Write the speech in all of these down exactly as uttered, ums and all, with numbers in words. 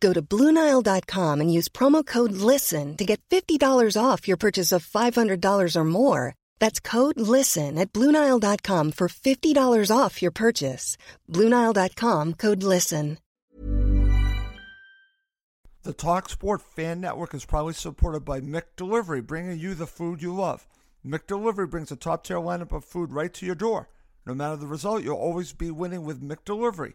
Go to Blue Nile dot com and use promo code LISTEN to get fifty dollars off your purchase of five hundred dollars or more. That's code LISTEN at Blue Nile dot com for fifty dollars off your purchase. Blue Nile dot com, code LISTEN. The TalkSport Fan Network is proudly supported by McDelivery, bringing you the food you love. McDelivery brings a top-tier lineup of food right to your door. No matter the result, you'll always be winning with McDelivery.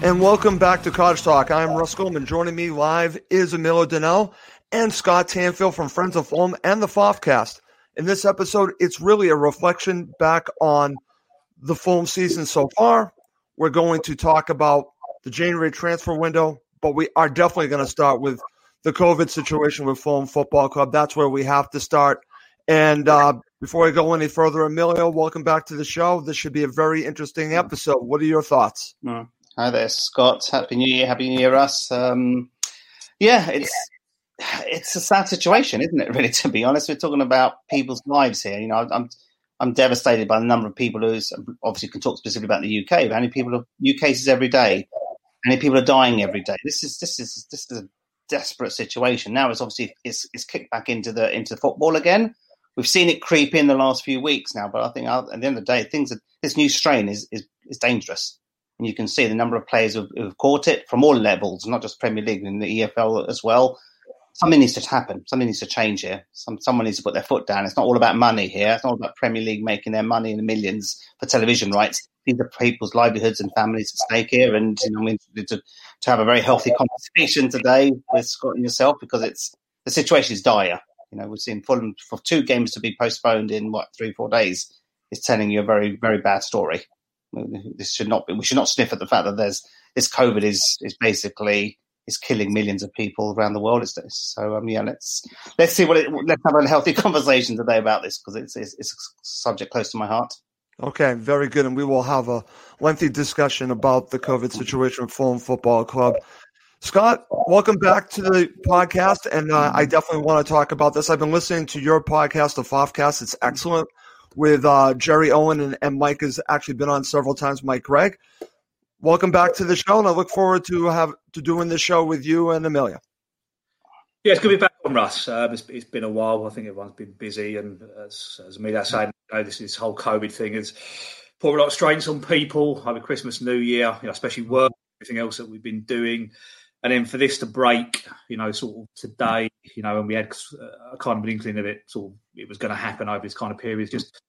And welcome back to Cottage Talk. I'm Russ Goldman. Joining me live is Emilio Dinell and Scott Tanfield from Friends of Fulham and the FofCast. In this episode, it's really a reflection back on the Fulham season so far. We're going to talk about the January transfer window, but we are definitely going to start with the COVID situation with Fulham Football Club. That's where we have to start. And uh, before I go any further, Emilio, welcome back to the show. This should be a very interesting episode. What are your thoughts? Mm. Hi there, Scott. Happy New Year. Happy New Year, Russ. Um, yeah, it's it's a sad situation, isn't it, really, to be honest? We're talking about people's lives here. You know, I'm I'm devastated by the number of people who obviously can talk specifically about the U K, but how many people have new cases every day? How many people are dying every day? This is this is this is a desperate situation. Now it's obviously it's it's kicked back into the into football again. We've seen it creep in the last few weeks now, but I think at the end of the day, things are, this new strain is is, is dangerous. And you can see the number of players who have caught it from all levels, not just Premier League, and the E F L as well. Something needs to happen. Something needs to change here. Some, someone needs to put their foot down. It's not all about money here. It's not all about Premier League making their money in the millions for television rights. These are people's livelihoods and families at stake here. And you know, I'm interested to, to have a very healthy conversation today with Scott and yourself, because it's the situation is dire. You know, we've seen Fulham for two games to be postponed in, what, three, four days. It's telling you a very, very bad story. This should not be. We should not sniff at the fact that there's this COVID is is basically is killing millions of people around the world. It's this. So um, yeah, let's let's see what it, let's have a healthy conversation today about this, because it's, it's it's a subject close to my heart. Okay, very good, and we will have a lengthy discussion about the COVID situation at Fulham Football Club. Scott, welcome back to the podcast, and uh, I definitely want to talk about this. I've been listening to your podcast, the FofCast. It's excellent. With uh, Jerry Owen and, and Mike has actually been on several times. Mike Gregg, welcome back to the show, and I look forward to have to doing this show with you and Amelia. Yeah, it's good to be back on, Russ. Um, it's, it's been a while. I think everyone's been busy, and as, as Amelia said, you know, this this whole COVID thing has put a lot of strains on people over Christmas, New Year, you know, especially work, everything else that we've been doing, and then for this to break, you know, sort of today, you know, and we had a kind of an inkling of it, sort of it was going to happen over this kind of period, just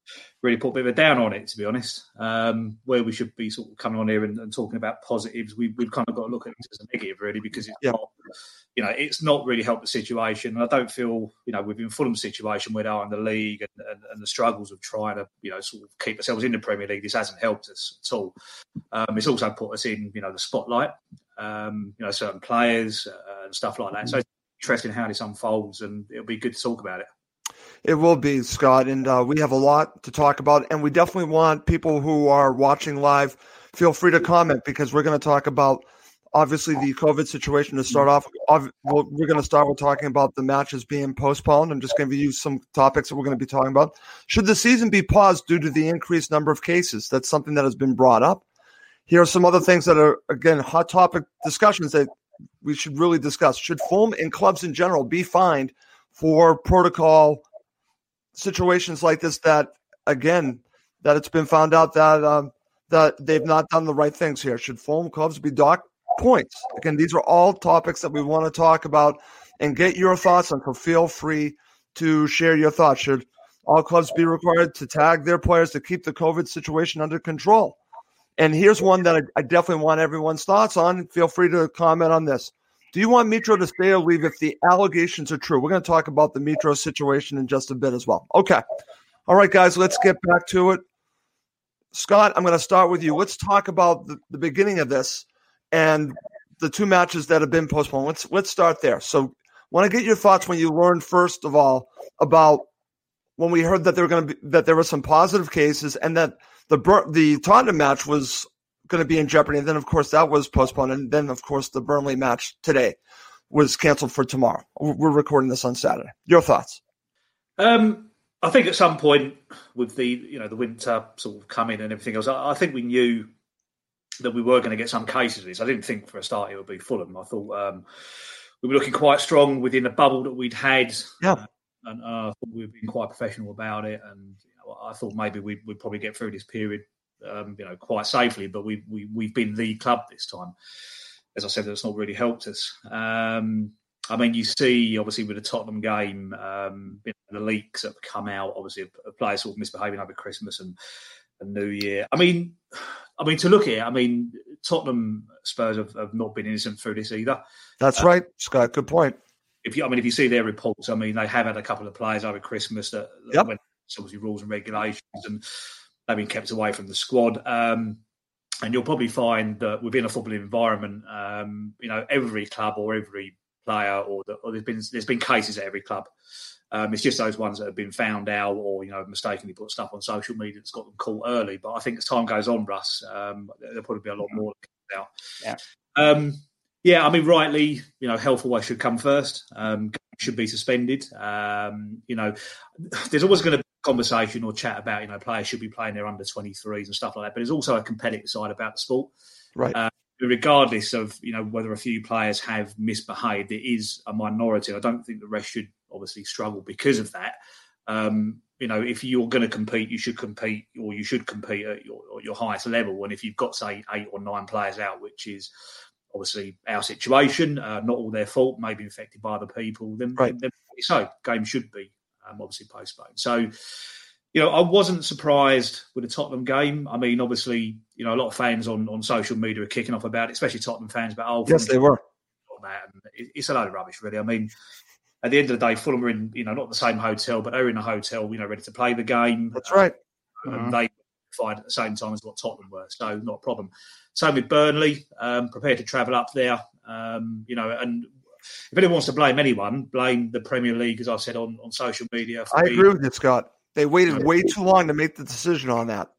really put a bit of a down on it, to be honest. Um, where we should be sort of coming on here and, and talking about positives, we, we've kind of got to look at it as a negative, really, because it's yeah. not you know, it's not really helped the situation. And I don't feel, you know, within Fulham's situation where they are in the league and, and, and the struggles of trying to, you know, sort of keep ourselves in the Premier League, this hasn't helped us at all. Um, it's also put us in, you know, the spotlight, um, you know, certain players uh, and stuff like that. So it's interesting how this unfolds, and it'll be good to talk about it. It will be, Scott, and uh, we have a lot to talk about, and we definitely want people who are watching live, feel free to comment, because we're going to talk about, obviously, the COVID situation to start off. We're going to start with talking about the matches being postponed. I'm just going to use some topics that we're going to be talking about. Should the season be paused due to the increased number of cases? That's something that has been brought up. Here are some other things that are, again, hot topic discussions that we should really discuss. Should Fulham and clubs in general be fined for protocol situations like this, that, again, that it's been found out that um, that they've not done the right things here? Should Fulham clubs be docked points? Again, these are all topics that we want to talk about and get your thoughts on, so feel free to share your thoughts. Should all clubs be required to tag their players to keep the COVID situation under control? And here's one that I, I definitely want everyone's thoughts on. Feel free to comment on this. Do you want Mitro to stay or leave if the allegations are true? We're going to talk about the Mitro situation in just a bit as well. Okay. All right, guys, let's get back to it. Scott, I'm going to start with you. Let's talk about the, the beginning of this and the two matches that have been postponed. Let's let's start there. So want to get your thoughts when you learned, first of all, about when we heard that there were going to be, that there were some positive cases and that the the Tottenham match was going to be in jeopardy. And then, of course, that was postponed. And then, of course, the Burnley match today was canceled for tomorrow. We're recording this on Saturday. Your thoughts? Um, I think at some point with the, you know, the winter sort of coming and everything else, I, I think we knew that we were going to get some cases of this. I didn't think for a start it would be Fulham. I thought um, we were looking quite strong within the bubble that we'd had. Yeah. Uh, and uh, I thought we've been quite professional about it. And you know, I thought maybe we'd, we'd probably get through this period Um, you know, quite safely, but we, we, we've been the club this time. As I said, that's not really helped us. Um, I mean, you see, obviously, with the Tottenham game, um, you know, the leaks that have come out, obviously, of players sort of misbehaving over Christmas and, and New Year. I mean, I mean, to look at it, I mean, Tottenham Spurs have, have not been innocent through this either. That's uh, right, Scott. Good point. If you, I mean, if you see their reports, I mean, they have had a couple of players over Christmas that, yep. that went obviously rules and regulations and they've been kept away from the squad. Um, and you'll probably find that within a football environment, um, you know, every club or every player or, the, or there's been there's been cases at every club. Um, it's just those ones that have been found out or, you know, mistakenly put stuff on social media that's got them caught early. But I think as time goes on, Russ, um, there'll probably be a lot yeah. more that comes out. Yeah. Um, yeah, I mean, rightly, you know, health always should come first. Um, should be suspended. Um, you know, there's always going to be conversation or chat about, you know, players should be playing their under twenty-threes and stuff like that. But there's also a competitive side about the sport. Right. Uh, regardless of, you know, whether a few players have misbehaved, it is a minority. I don't think the rest should obviously struggle because of that. Um, you know, if you're going to compete, you should compete or you should compete at your, your highest level. And if you've got, say, eight or nine players out, which is obviously our situation, uh, not all their fault, maybe infected by other people, then, right. then so game should be Um, obviously postponed. So, you know, I wasn't surprised with the Tottenham game. I mean, obviously, you know, a lot of fans on, on social media are kicking off about it, especially Tottenham fans. But oh, yes, they were. And it's a load of rubbish, really. I mean, at the end of the day, Fulham were in, you know, not the same hotel, but they were in a hotel, you know, ready to play the game. That's right. Um, mm-hmm. And they fired at the same time as what Tottenham were, so not a problem. Same with Burnley, um, prepared to travel up there, um, you know, and if anyone wants to blame anyone, blame the Premier League, as I've said on, on social media. For I being, agree with you, Scott. They waited way too long to make the decision on that.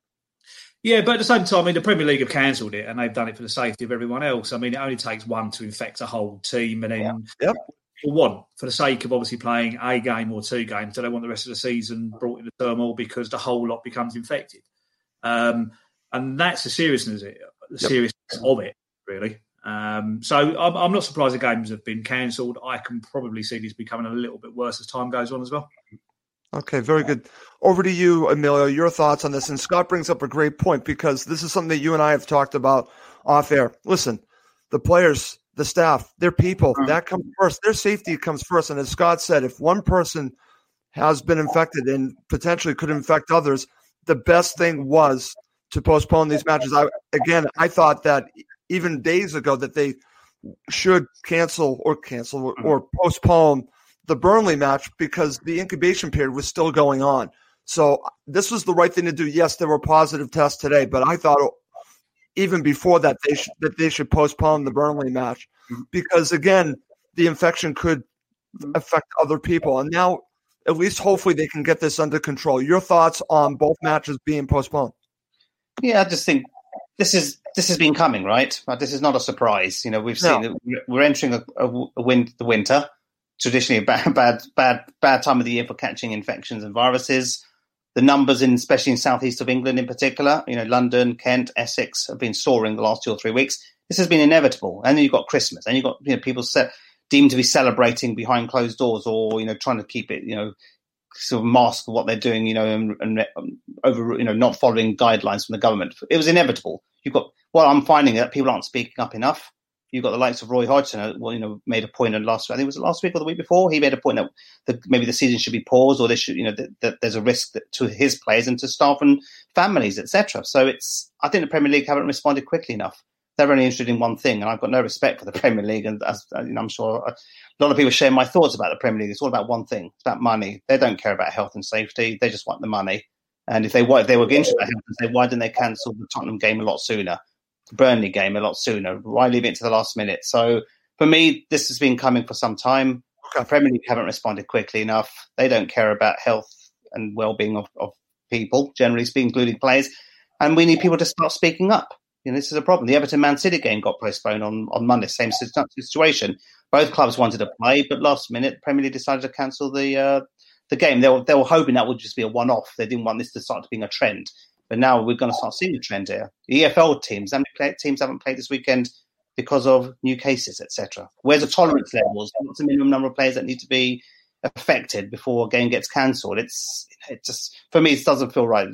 Yeah, but at the same time, I mean, the Premier League have cancelled it and they've done it for the safety of everyone else. I mean, it only takes one to infect a whole team. And then yeah. yep. people want, for the sake of obviously playing a game or two games, do they want the rest of the season brought into turmoil because the whole lot becomes infected? Um, and that's the seriousness, the yep. seriousness of it, really. Um, so I'm, I'm not surprised the games have been cancelled. I can probably see this becoming a little bit worse as time goes on as well. Okay, very good. Over to you, Emilio, your thoughts on this. And Scott brings up a great point because this is something that you and I have talked about off air. Listen, the players, the staff, their people, that comes first. Their safety comes first. And as Scott said, if one person has been infected and potentially could infect others, the best thing was to postpone these matches. I, again, I thought that even days ago that they should cancel or cancel or, or postpone the Burnley match because the incubation period was still going on. So this was the right thing to do. Yes, there were positive tests today, but I thought even before that they should, that they should postpone the Burnley match because, again, the infection could affect other people. And now at least hopefully they can get this under control. Your thoughts on both matches being postponed? Yeah, I just think this is this has been coming, right? This is not a surprise. You know, we've seen no. that we're entering a, a, a win, the winter, traditionally a bad, bad, bad, bad time of the year for catching infections and viruses. The numbers, in especially in southeast of England in particular, you know, London, Kent, Essex, have been soaring the last two or three weeks. This has been inevitable. And then you've got Christmas, and you've got you know people set, deemed to be celebrating behind closed doors, or you know, trying to keep it, you know, sort of mask what they're doing, you know, and, and um, over, you know, not following guidelines from the government. It was inevitable. You've got well, I'm finding that people aren't speaking up enough. You've got the likes of Roy Hodgson, well, you know, made a point in last. I think it was last week or the week before. He made a point that the, maybe the season should be paused, or they should, you know, that, that there's a risk that, to his players and to staff and families, et cetera. So it's, I think the Premier League haven't responded quickly enough. They're only interested in one thing, and I've got no respect for the Premier League. And as, you know, I'm sure a lot of people share my thoughts about the Premier League. It's all about one thing. It's about money. They don't care about health and safety. They just want the money. And if they were, if they were interested in health and safety, why didn't they cancel the Tottenham game a lot sooner, the Burnley game a lot sooner? Why leave it to the last minute? So for me, this has been coming for some time. The Premier League haven't responded quickly enough. They don't care about health and well-being of, of people, generally speaking, including players. And we need people to start speaking up. You know, this is a problem. The Everton Man City game got postponed on, on Monday, same situation. Both clubs wanted to play, but last minute, the Premier League decided to cancel the uh, the game. They were, they were hoping that would just be a one-off. They didn't want this to start being a trend. But now we're going to start seeing a trend here. The E F L teams, how many teams haven't played this weekend because of new cases, et cetera? Where's the tolerance levels? What's the minimum number of players that need to be affected before a game gets cancelled? It's it just for me, it doesn't feel right.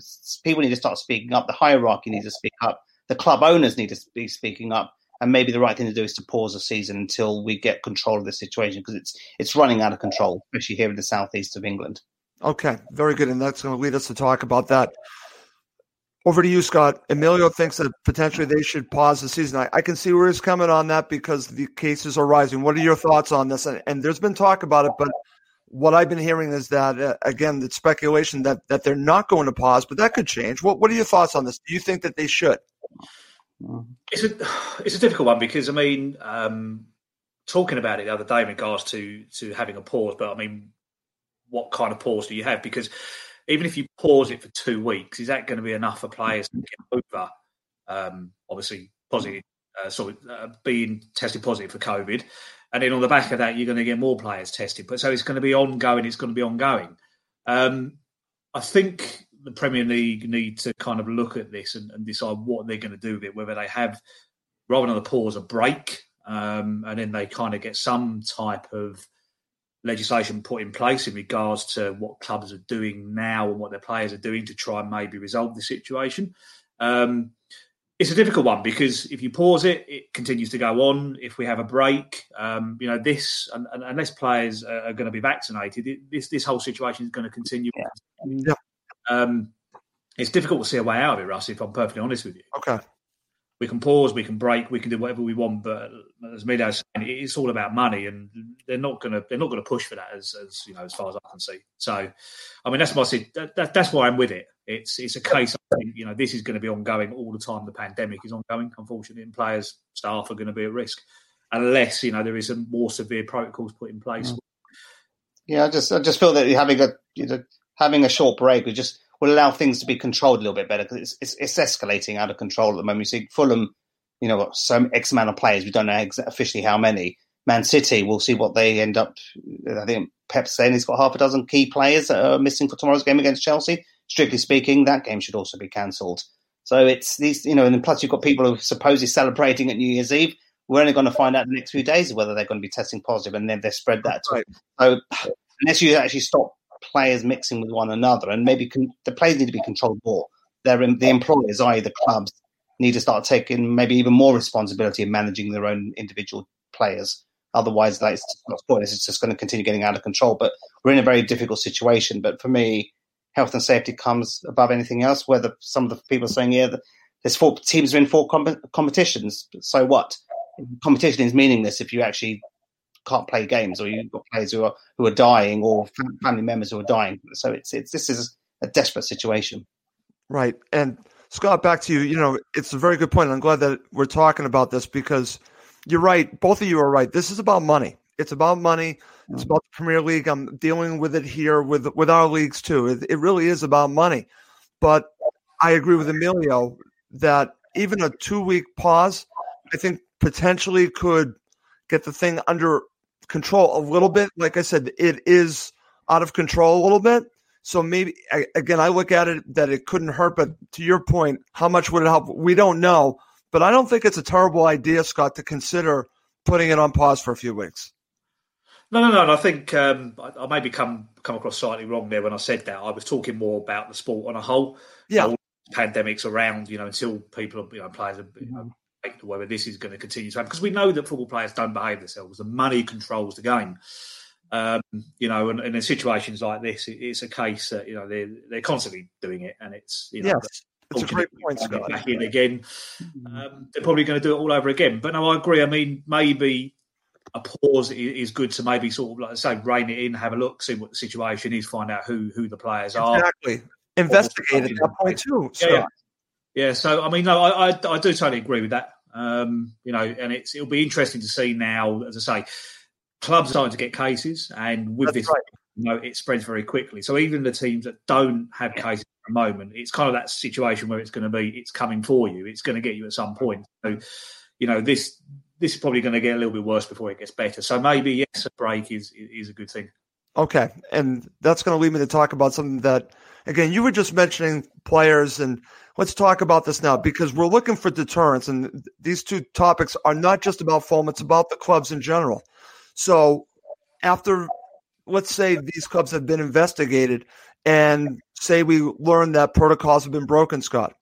People need to start speaking up. The hierarchy needs to speak up. The club owners need to be speaking up, and maybe the right thing to do is to pause the season until we get control of the situation, because it's it's running out of control, especially here in the southeast of England. Okay, very good, and that's going to lead us to talk about that. Over to you, Scott. Emilio thinks that potentially they should pause the season. I, I can see where he's coming on that because the cases are rising. What are your thoughts on this? And, and there's been talk about it, but what I've been hearing is that, uh, again, it's speculation that, that they're not going to pause, but that could change. What What are your thoughts on this? Do you think that they should? It's a it's a difficult one because I mean, um, talking about it the other day in regards to to having a pause, but I mean, what kind of pause do you have? Because even if you pause it for two weeks, is that going to be enough for players to get over? Um, obviously, positive, uh, sorry, uh, being tested positive for COVID, and then on the back of that, you're going to get more players tested. But so it's going to be ongoing. It's going to be ongoing. Um, I think. The Premier League need to kind of look at this and, and decide what they're going to do with it, whether they have, rather than a pause, a break, um, and then they kind of get some type of legislation put in place in regards to what clubs are doing now and what their players are doing to try and maybe resolve the situation. Um, it's a difficult one because if you pause it, it continues to go on. If we have a break, um, you know, this, and, and unless players are going to be vaccinated, it, this this whole situation is going to continue. Yeah. Yeah. Um, it's difficult to see a way out of it, Russ, if I'm perfectly honest with you. Okay. We can pause, we can break, we can do whatever we want, but as Mido's saying, it's all about money, and they're not going to they're not going to push for that, as, as you know, as far as I can see. So, I mean, that's my that, that, that's why I'm with it. It's it's a case. I think, you know, this is going to be ongoing all the time. The pandemic is ongoing, unfortunately, and players, staff are going to be at risk unless you know there is a more severe protocols put in place. Yeah, I just I just feel that having a you know. Having a short break would just will allow things to be controlled a little bit better, because it's, it's it's escalating out of control at the moment. You see Fulham, you know, some X amount of players. We don't know ex- officially how many. Man City, we'll see what they end up. I think Pep's saying he's got half a dozen key players that are missing for tomorrow's game against Chelsea. Strictly speaking, that game should also be cancelled. So it's these, you know, and plus you've got people who are supposedly celebrating at New Year's Eve. We're only going to find out in the next few days whether they're going to be testing positive, and then they spread that. Right. So unless you actually stop players mixing with one another, and maybe con- the players need to be controlled more. They're in- the employers, that is the clubs, need to start taking maybe even more responsibility in managing their own individual players. Otherwise, that's not pointless. It's just going to continue getting out of control. But we're in a very difficult situation. But for me, health and safety comes above anything else. Whether some of the people are saying, yeah, there's four teams are in four com- competitions. So what? competition is meaningless if you actually can't play games, or you've got players who are who are dying, or family members who are dying. So it's it's this is a desperate situation. Right. And Scott, back to you. You know, it's a very good point. I'm glad that we're talking about this, because you're right. Both of you are right. This is about money. It's about money. It's about the Premier League. I'm dealing with it here with, with our leagues too. It, it really is about money. But I agree with Emilio that even a two-week pause, I think potentially could get the thing under control a little bit. Like I said, it is out of control a little bit. So maybe, again, I look at it that it couldn't hurt, but to your point, how much would it help? We don't know, but I don't think it's a terrible idea, Scott, to consider putting it on pause for a few weeks. No, no, no. And I think um, I, I maybe come come across slightly wrong there when I said that. I was talking more about the sport on a whole. Yeah. All pandemics around, you know, until people are, you know, players are, you know, whether this is going to continue to happen, because we know that football players don't behave themselves. The money controls the game. Um, you know, and, and in situations like this, it, it's a case that, you know, they're, they're constantly doing it, and it's, you know, yes, it's a great point, Scott. Back in again. Um, they're probably going to do it all over again. But no, I agree. I mean, maybe a pause is good to maybe sort of, like I say, rein it in, have a look, see what the situation is, find out who, who the players are. Exactly. Investigate at that point too. So. Yeah, yeah. yeah, so, I mean, no, I, I, I do totally agree with that. Um, you know, and it's, it'll be interesting to see now, as I say, clubs are starting to get cases, and with That's this, right. you know, it spreads very quickly. So even the teams that don't have cases at the moment, it's kind of that situation where it's going to be, it's coming for you. It's going to get you at some point. So, you know, this this is probably going to get a little bit worse before it gets better. So maybe, yes, a break is is a good thing. Okay, and that's going to lead me to talk about something that, again, you were just mentioning players, and let's talk about this now, because we're looking for deterrence, and these two topics are not just about Fulham, it's about the clubs in general. So after, let's say these clubs have been investigated, and say we learn that protocols have been broken, Scott,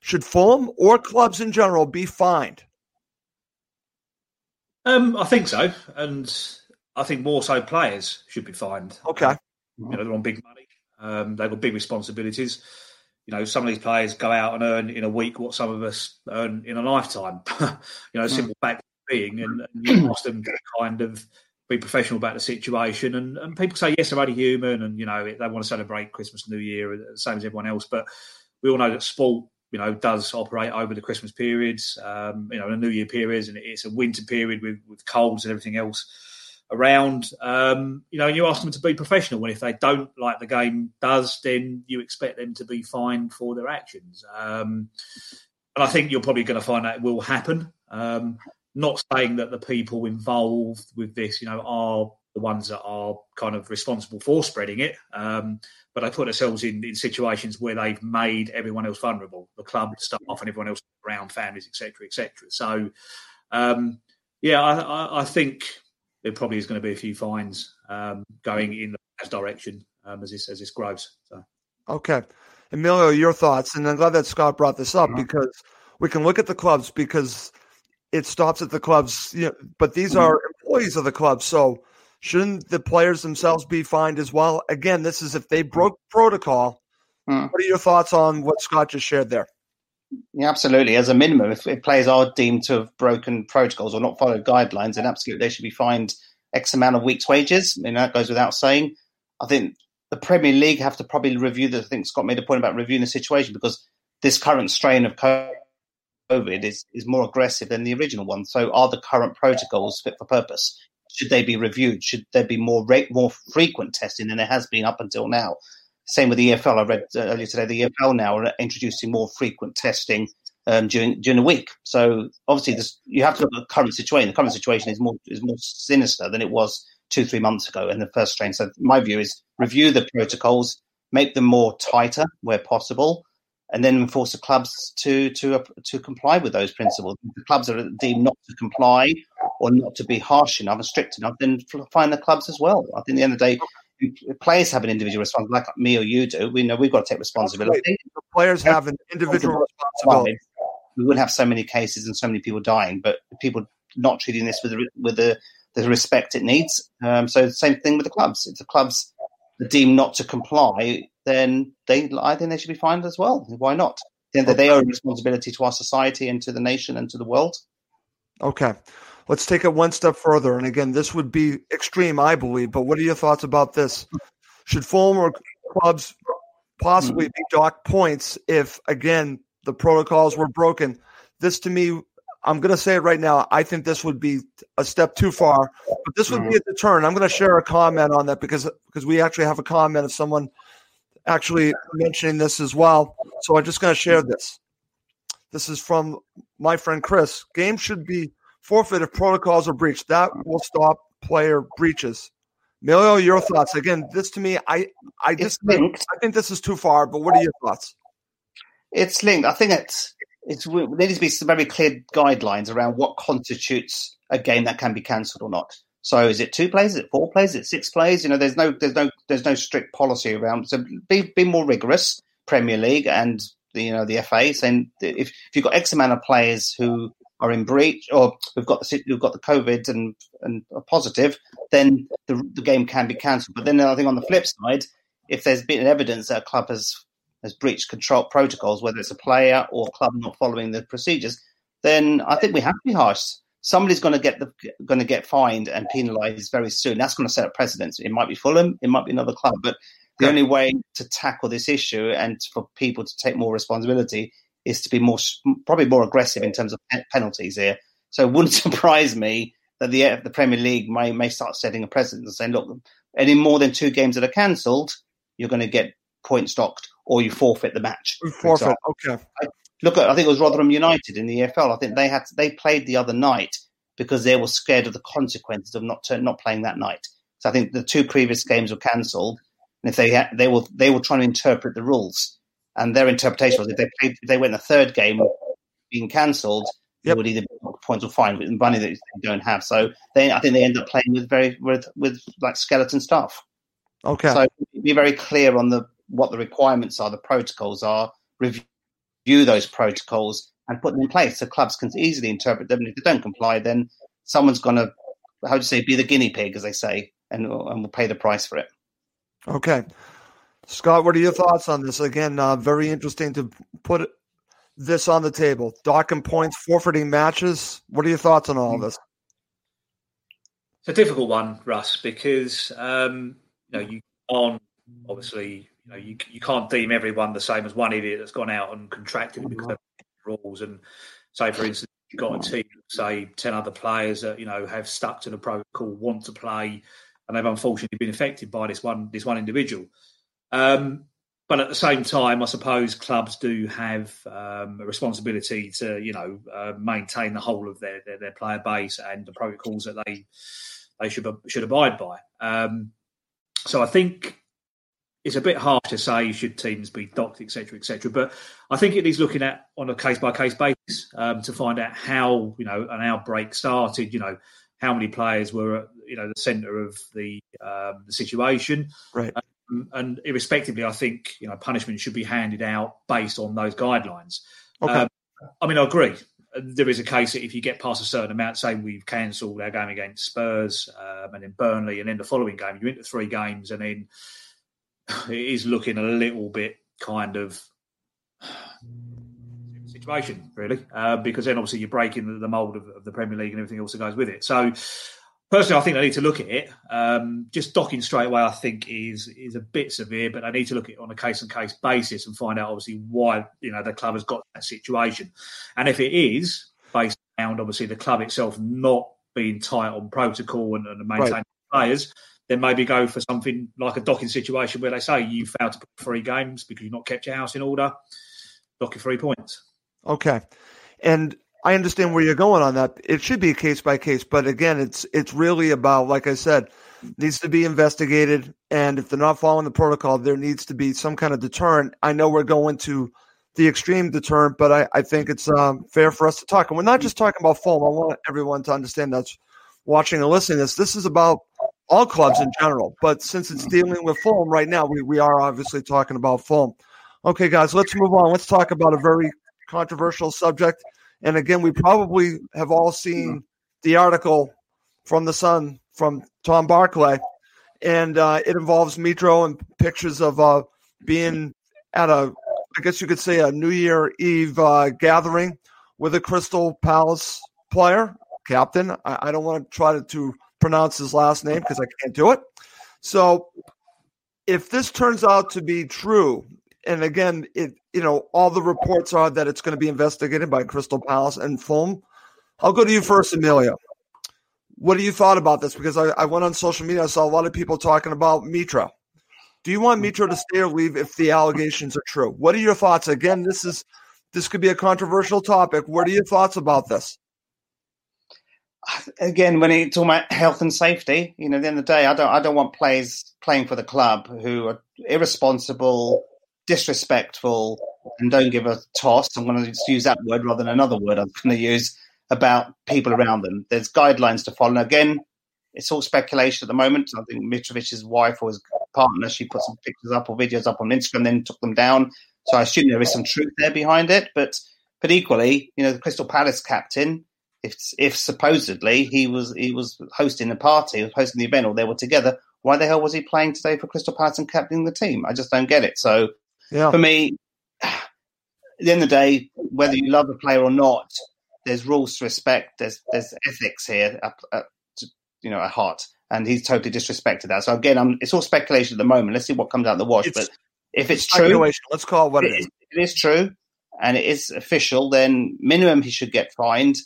should Fulham or clubs in general be fined? Um, I think so, and I think more so players should be fined. Okay. You know, they're on big money. Um, they've got big responsibilities. You know, some of these players go out and earn in a week what some of us earn in a lifetime. you know, simple fact of being. And, and you ask them to kind of be professional about the situation. And, and people say, yes, they're only human. And, you know, they want to celebrate Christmas, New Year, the same as everyone else. But we all know that sport, you know, does operate over the Christmas periods, um, you know, the New Year periods. And it's a winter period with, with colds and everything else around, um, you know, and you ask them to be professional. And if they don't, like the game does, then you expect them to be fined for their actions. Um, and I think you're probably going to find that will happen. Um, not saying that the people involved with this, you know, are the ones that are kind of responsible for spreading it, um, but they put themselves in, in situations where they've made everyone else vulnerable, the club, staff, and everyone else around, families, et cetera, et cetera. So, um, yeah, I, I, I think... there probably is going to be a few fines um, going in that direction um, as this as this grows. So. Okay. Emilio, your thoughts. And I'm glad that Scott brought this up, because we can look at the clubs, because it stops at the clubs, you know, but these are employees of the club. So shouldn't the players themselves be fined as well? Again, this is if they broke protocol. Mm. What are your thoughts on what Scott just shared there? Yeah, absolutely. As a minimum, if, if players are deemed to have broken protocols or not followed guidelines, then absolutely they should be fined X amount of weeks' wages. I mean, that goes without saying. I think the Premier League have to probably review the. I think Scott made a point about reviewing the situation, because this current strain of COVID is, is more aggressive than the original one. So, are the current protocols fit for purpose? Should they be reviewed? Should there be more rate, more frequent testing than there has been up until now? Same with the E F L. I read earlier today, the E F L now are introducing more frequent testing um, during during the week. So obviously, this, you have to look at the current situation. The current situation is more is more sinister than it was two, three months ago in the first strain. So my view is review the protocols, make them more tighter where possible, and then force the clubs to to to comply with those principles. If the clubs are deemed not to comply or not to be harsh enough and strict enough, then fine the clubs as well. I think at the end of the day, players have an individual responsibility, like me or you do. We know we've got to take responsibility. The players have an individual responsibility. We wouldn't have so many cases and so many people dying, but people not treating this with the, with the, the respect it needs. Um, so the same thing with the clubs. If the clubs are deemed not to comply, then they, I think they should be fined as well. Why not? Then they owe responsibility to our society and to the nation and to the world. Okay. Let's take it one step further. And again, this would be extreme, I believe, but what are your thoughts about this? Should former clubs possibly be docked points if, again, the protocols were broken? This, to me, I'm going to say it right now, I think this would be a step too far, but this would be a deterrent. I'm going to share a comment on that because, because we actually have a comment of someone actually mentioning this as well. So I'm just going to share this. This is from my friend Chris. Games should be forfeit if protocols are breached. That will stop player breaches. Emilio, your thoughts. Again, this to me, I, I just think, I think this is too far, but what are your thoughts? It's linked. I think it's it's there needs to be some very clear guidelines around what constitutes a game that can be cancelled or not. So is it two plays? Is it four plays? Is it six plays? You know, there's no there's no there's no strict policy around. So be be more rigorous, Premier League and the, you know, the F A, saying if if you've got X amount of players who are in breach or we've got the, we've got the COVID and, and are positive, then the, the game can be cancelled. But then I think on the flip side, if there's been evidence that a club has, has breached control protocols, whether it's a player or club not following the procedures, then I think we have to be harsh. Somebody's going to get the, going to get fined and penalised very soon. That's going to set a precedent. It might be Fulham, it might be another club, but the yeah. only way to tackle this issue and for people to take more responsibility is to be more, probably more aggressive in terms of penalties here. So it wouldn't surprise me that the the Premier League may may start setting a precedent and saying, look, any more than two games that are cancelled, you're going to get points docked or you forfeit the match. You forfeit, okay. I, look, at, I think it was Rotherham United in the E F L. I think they had to, they played the other night because they were scared of the consequences of not not playing that night. So I think the two previous games were cancelled, and if they had, they were they were trying to interpret the rules. And their interpretation was if they played, if they went the third game being cancelled, yep. they would either be points or fine with money that they don't have. So they, I think they end up playing with very with, with like skeleton stuff. Okay. So be very clear on the what the requirements are, the protocols are. Review those protocols and put them in place so clubs can easily interpret them. And if they don't comply, then someone's going to, how do you say, be the guinea pig, as they say, and and will pay the price for it. Okay. Scott, what are your thoughts on this? Again, uh, very interesting to put this on the table. Docking points, forfeiting matches. What are your thoughts on all this? It's a difficult one, Russ, because um, you know you can't obviously you know you you can't deem everyone the same as one idiot that's gone out and contracted it because of the rules. And say, for instance, you've got a team, say ten other players that you know have stuck to the protocol, want to play, and they've unfortunately been affected by this one this one individual. Um, but at the same time, I suppose clubs do have um, a responsibility to, you know, uh, maintain the whole of their, their their player base and the protocols that they they should should abide by. Um, so I think it's a bit hard to say should teams be docked, et cetera, et cetera. But I think it needs looking at on a case by case basis um, to find out how you know an outbreak started. You know, how many players were at, you know the centre of the um, the situation, right? Uh, And irrespectively, I think you know punishment should be handed out based on those guidelines. Okay. Um, I mean, I agree. There is a case that if you get past a certain amount, say we've cancelled our game against Spurs um, and then Burnley, and then the following game you're into three games, and then it is looking a little bit kind of situation really, uh, because then obviously you're breaking the mould of, of the Premier League and everything else that goes with it. So. Personally, I think they need to look at it. Um, just docking straight away, I think, is is a bit severe, but they need to look at it on a case-on-case basis and find out, obviously, why you know the club has got that situation. And if it is based around, obviously, the club itself not being tight on protocol and, and maintaining right. players, then maybe go for something like a docking situation where they say you failed to put three games because you've not kept your house in order, dock your three points. Okay. And... I understand where you're going on that. It should be case by case, but again, it's it's really about, like I said, needs to be investigated, and if they're not following the protocol, there needs to be some kind of deterrent. I know we're going to the extreme deterrent, but I, I think it's um, fair for us to talk. And we're not just talking about Fulham. I want everyone to understand that's watching and listening to this. This is about all clubs in general, but since it's dealing with Fulham right now, we, we are obviously talking about Fulham. Okay, guys, let's move on. Let's talk about a very controversial subject. And again, we probably have all seen the article from The Sun from Tom Barclay, and uh, it involves Mitro and pictures of uh, being at a, I guess you could say, a New Year Eve uh, gathering with a Crystal Palace player captain. I, I don't want to try to, to pronounce his last name because I can't do it. So if this turns out to be true, and again, it you know, all the reports are that it's going to be investigated by Crystal Palace and Fulham. I'll go to you first, Emilio. What do you thought about this? Because I, I went on social media. I saw a lot of people talking about Mitro. Do you want Mitro to stay or leave if the allegations are true? What are your thoughts? Again, this is this could be a controversial topic. What are your thoughts about this? Again, when it's all about health and safety, you know, at the end of the day, I don't I don't want players playing for the club who are irresponsible, disrespectful, and don't give a toss. I'm going to just use that word rather than another word I'm going to use about people around them. There's guidelines to follow. And again, it's all speculation at the moment. I think Mitrovic's wife or his partner, she put some pictures up or videos up on Instagram, then took them down. So I assume there is some truth there behind it. But but equally, you know, the Crystal Palace captain, if if supposedly he was he was hosting the party, he was hosting the event, or they were together, why the hell was he playing today for Crystal Palace and captaining the team? I just don't get it. So yeah. For me, at the end of the day, whether you love a player or not, there's rules to respect. There's there's ethics here, at, at, you know, at heart. And he's totally disrespected that. So again, I'm, it's all speculation at the moment. Let's see what comes out of the wash. It's, but if it's true, let's call it what it, it is. It is true, and it is official. Then minimum he should get fined,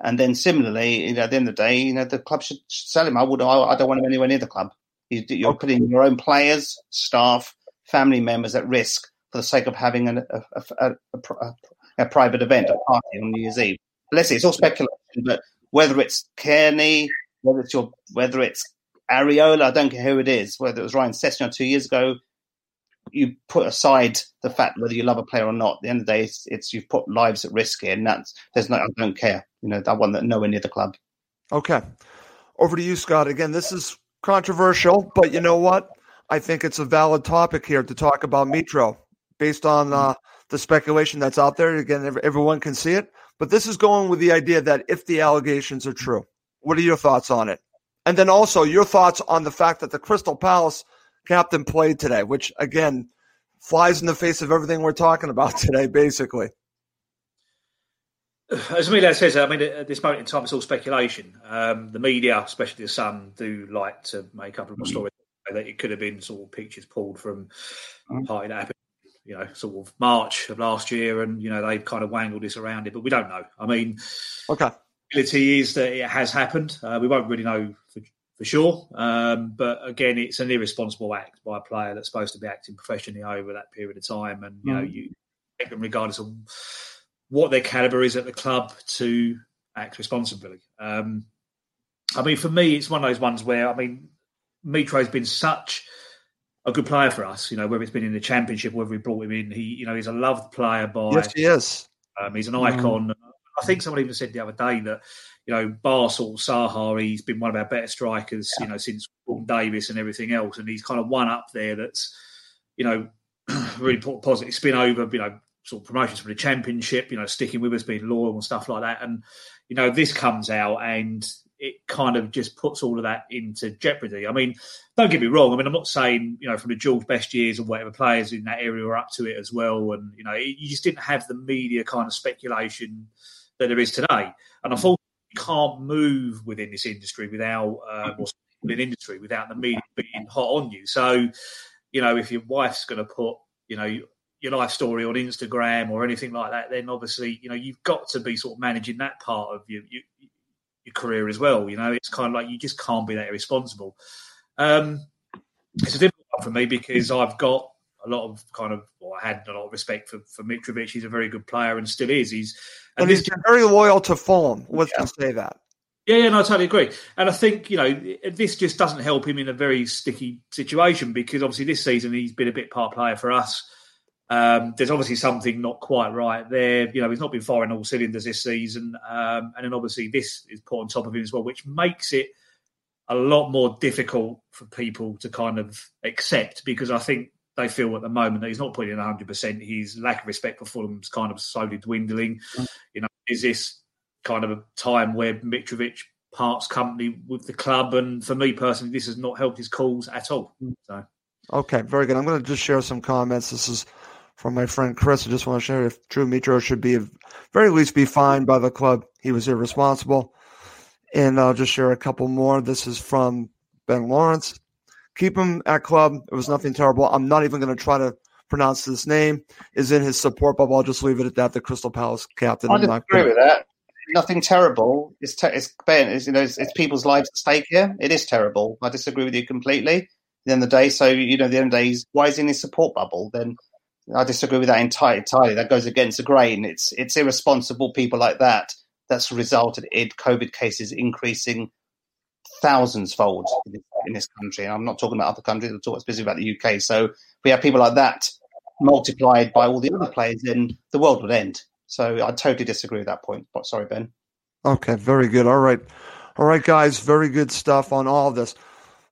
and then similarly, you know, at the end of the day, you know, the club should, should sell him. I would. I, I don't want him anywhere near the club. You, you're okay. Putting your own players, staff, family members at risk for the sake of having an, a, a, a, a, a private event, a party on New Year's Eve. But let's see. It's all speculation, but whether it's Cairney. Whether it's your, whether it's Areola, I don't care who it is. Whether it was Ryan Sessegnon two years ago, you put aside the fact whether you love a player or not. At the end of the day, it's, it's you've put lives at risk here, and that's there's no. I don't care. You know, I want that nowhere near the club. Okay, over to you, Scott. Again, this is controversial, but you know what? I think it's a valid topic here to talk about Mitro, based on uh, the speculation that's out there. Again, everyone can see it, but this is going with the idea that if the allegations are true. What are your thoughts on it? And then also your thoughts on the fact that the Crystal Palace captain played today, which, again, flies in the face of everything we're talking about today, basically. As Emilio says, I mean, at this moment in time, it's all speculation. Um, the media, especially the Sun, do like to make up a story that it could have been sort of pictures pulled from a party that happened, you know, sort of March of last year, and, you know, they've kind of wangled this around it, but we don't know. I mean... Okay. Is that it has happened. Uh, we won't really know for, for sure. Um, but again, it's an irresponsible act by a player that's supposed to be acting professionally over that period of time. And, you know, you take them regardless of what their calibre is at the club to act responsibly. Um, I mean, for me, it's one of those ones where, I mean, Mitro's been such a good player for us, you know, whether it's been in the Championship, whether we brought him in, he, you know, he's a loved player by... Yes, he is. Um, he's an icon. Mm. I think someone even said the other day that, you know, Barsal, Sahar, he's been one of our better strikers, yeah. you know, since Gordon Davis and everything else. And he's kind of one up there that's, you know, really put a positive spin over, you know, sort of promotions from the Championship, you know, sticking with us, being loyal and stuff like that. And, you know, this comes out and it kind of just puts all of that into jeopardy. I mean, don't get me wrong. I mean, I'm not saying, you know, from the George best years or whatever players in that area were up to it as well. And, you know, you just didn't have the media kind of speculation that there is today. And unfortunately, you can't move within this industry without uh, or within industry without the media being hot on you. So, you know, if your wife's going to put, you know, your life story on Instagram or anything like that, then obviously, you know, you've got to be sort of managing that part of your your, your career as well. You know, it's kind of like you just can't be that irresponsible. Um, it's a difficult one for me because I've got a lot of kind of, well, I had a lot of respect for, for Mitrovic. He's a very good player and still is. He's and, and he's been very loyal to Fulham. Let's yeah. say that. Yeah, yeah, no, I totally agree. And I think, you know, this just doesn't help him in a very sticky situation because obviously this season he's been a bit part player for us. Um, there's obviously something not quite right there. You know, he's not been firing all cylinders this season. Um, and then obviously this is put on top of him as well, which makes it a lot more difficult for people to kind of accept because I think they feel at the moment that he's not putting in one hundred percent. His lack of respect for Fulham's kind of slowly dwindling. You know, is this kind of a time where Mitrovic parts company with the club? And for me personally, this has not helped his cause at all. So, okay, very good. I'm going to just share some comments. This is from my friend Chris. I just want to share if Drew Mitro should be, at very least, be fined by the club. He was irresponsible. And I'll just share a couple more. This is from Ben Lawrence. Keep him at club. It was nothing terrible. I'm not even going to try to pronounce this name. Is in his support bubble. I'll just leave it at that. The Crystal Palace captain. I agree with that. Nothing terrible. It's, te- it's, it's you know, it's, it's people's lives at stake here. It is terrible. I disagree with you completely. At the end of the day, so you know, at the end of the day, he's, why is he in his support bubble? Then I disagree with that entirely. entirely. That goes against the grain. It's it's irresponsible people like that. That's resulted in COVID cases increasing thousands fold in this country. And I'm not talking about other countries. I'm talking specifically about the U K. So we have people like that multiplied by all the other players, then the world would end. So I totally disagree with that point. But sorry, Ben. Okay, very good. All right. All right, guys, very good stuff on all of this.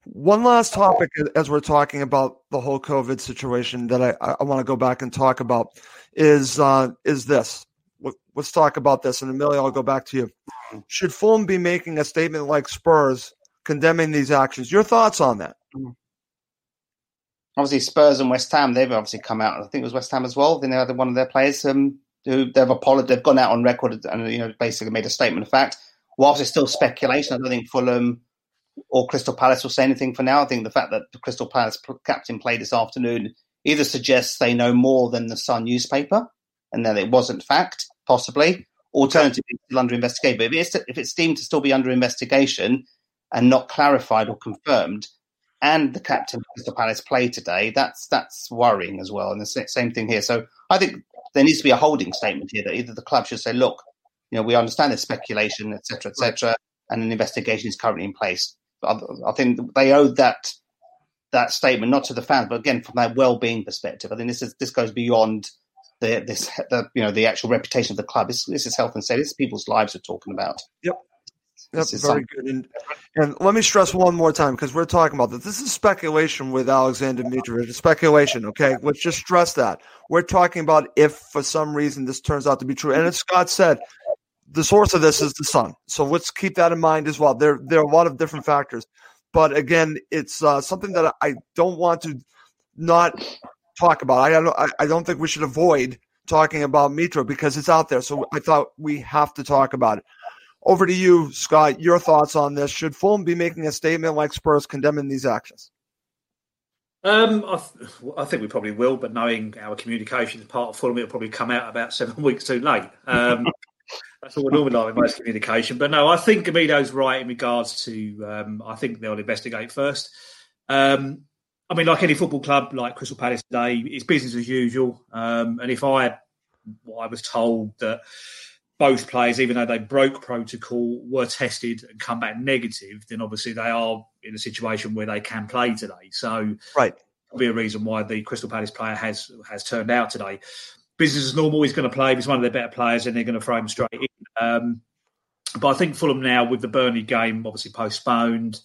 One last topic as we're talking about the whole COVID situation that I, I want to go back and talk about is uh, is this. Let's talk about this. And Amelia, I'll go back to you. Should Fulham be making a statement like Spurs condemning these actions? Your thoughts on that? Obviously, Spurs and West Ham, they've obviously come out. I think it was West Ham as well. Then they had one of their players um, who they've apologized. They've gone out on record and you know basically made a statement of fact. Whilst it's still speculation, I don't think Fulham or Crystal Palace will say anything for now. I think the fact that the Crystal Palace captain played this afternoon either suggests they know more than the Sun newspaper and that it wasn't fact, possibly. Alternatively, it's still under investigation. But if it's, if it's deemed to still be under investigation and not clarified or confirmed, and the captain of Crystal Palace played today, that's that's worrying as well. And the same thing here. So I think there needs to be a holding statement here that either the club should say, look, you know, we understand there's speculation, et cetera, et cetera, and an investigation is currently in place. But I, I think they owe that that statement, not to the fans, but again, from their well-being perspective. I think this is this goes beyond The, this, the, you know, the actual reputation of the club. This, this is health and safety. It's people's lives we're talking about. Yep. That's yep, very good. And, and let me stress one more time, because we're talking about this. This is speculation with Alexander Mitrovic. It's speculation, okay? Let's just stress that. We're talking about if, for some reason, this turns out to be true. And as Scott said, the source of this is the Sun. So let's keep that in mind as well. There, there are a lot of different factors. But, again, it's uh, something that I don't want to not – talk about. I don't, I don't think we should avoid talking about Mitro because it's out there. So I thought we have to talk about it. Over to you, Scott, your thoughts on this. Should Fulham be making a statement like Spurs condemning these actions? Um, I, th- I think we probably will, but knowing our communications part of Fulham, it'll probably come out about seven weeks too late. Um, that's what we're normally like with most communication. But no, I think Emilio's right in regards to, um, I think they'll investigate first. Um, I mean, like any football club, like Crystal Palace today, it's business as usual. Um, and if I, well, I was told that both players, even though they broke protocol, were tested and come back negative, then obviously they are in a situation where they can play today. So, right, that'll be a reason why the Crystal Palace player has has turned out today. Business as normal. He's going to play. If he's one of their better players, and they're going to throw him straight in. Um, but I think Fulham now, with the Burnley game obviously postponed,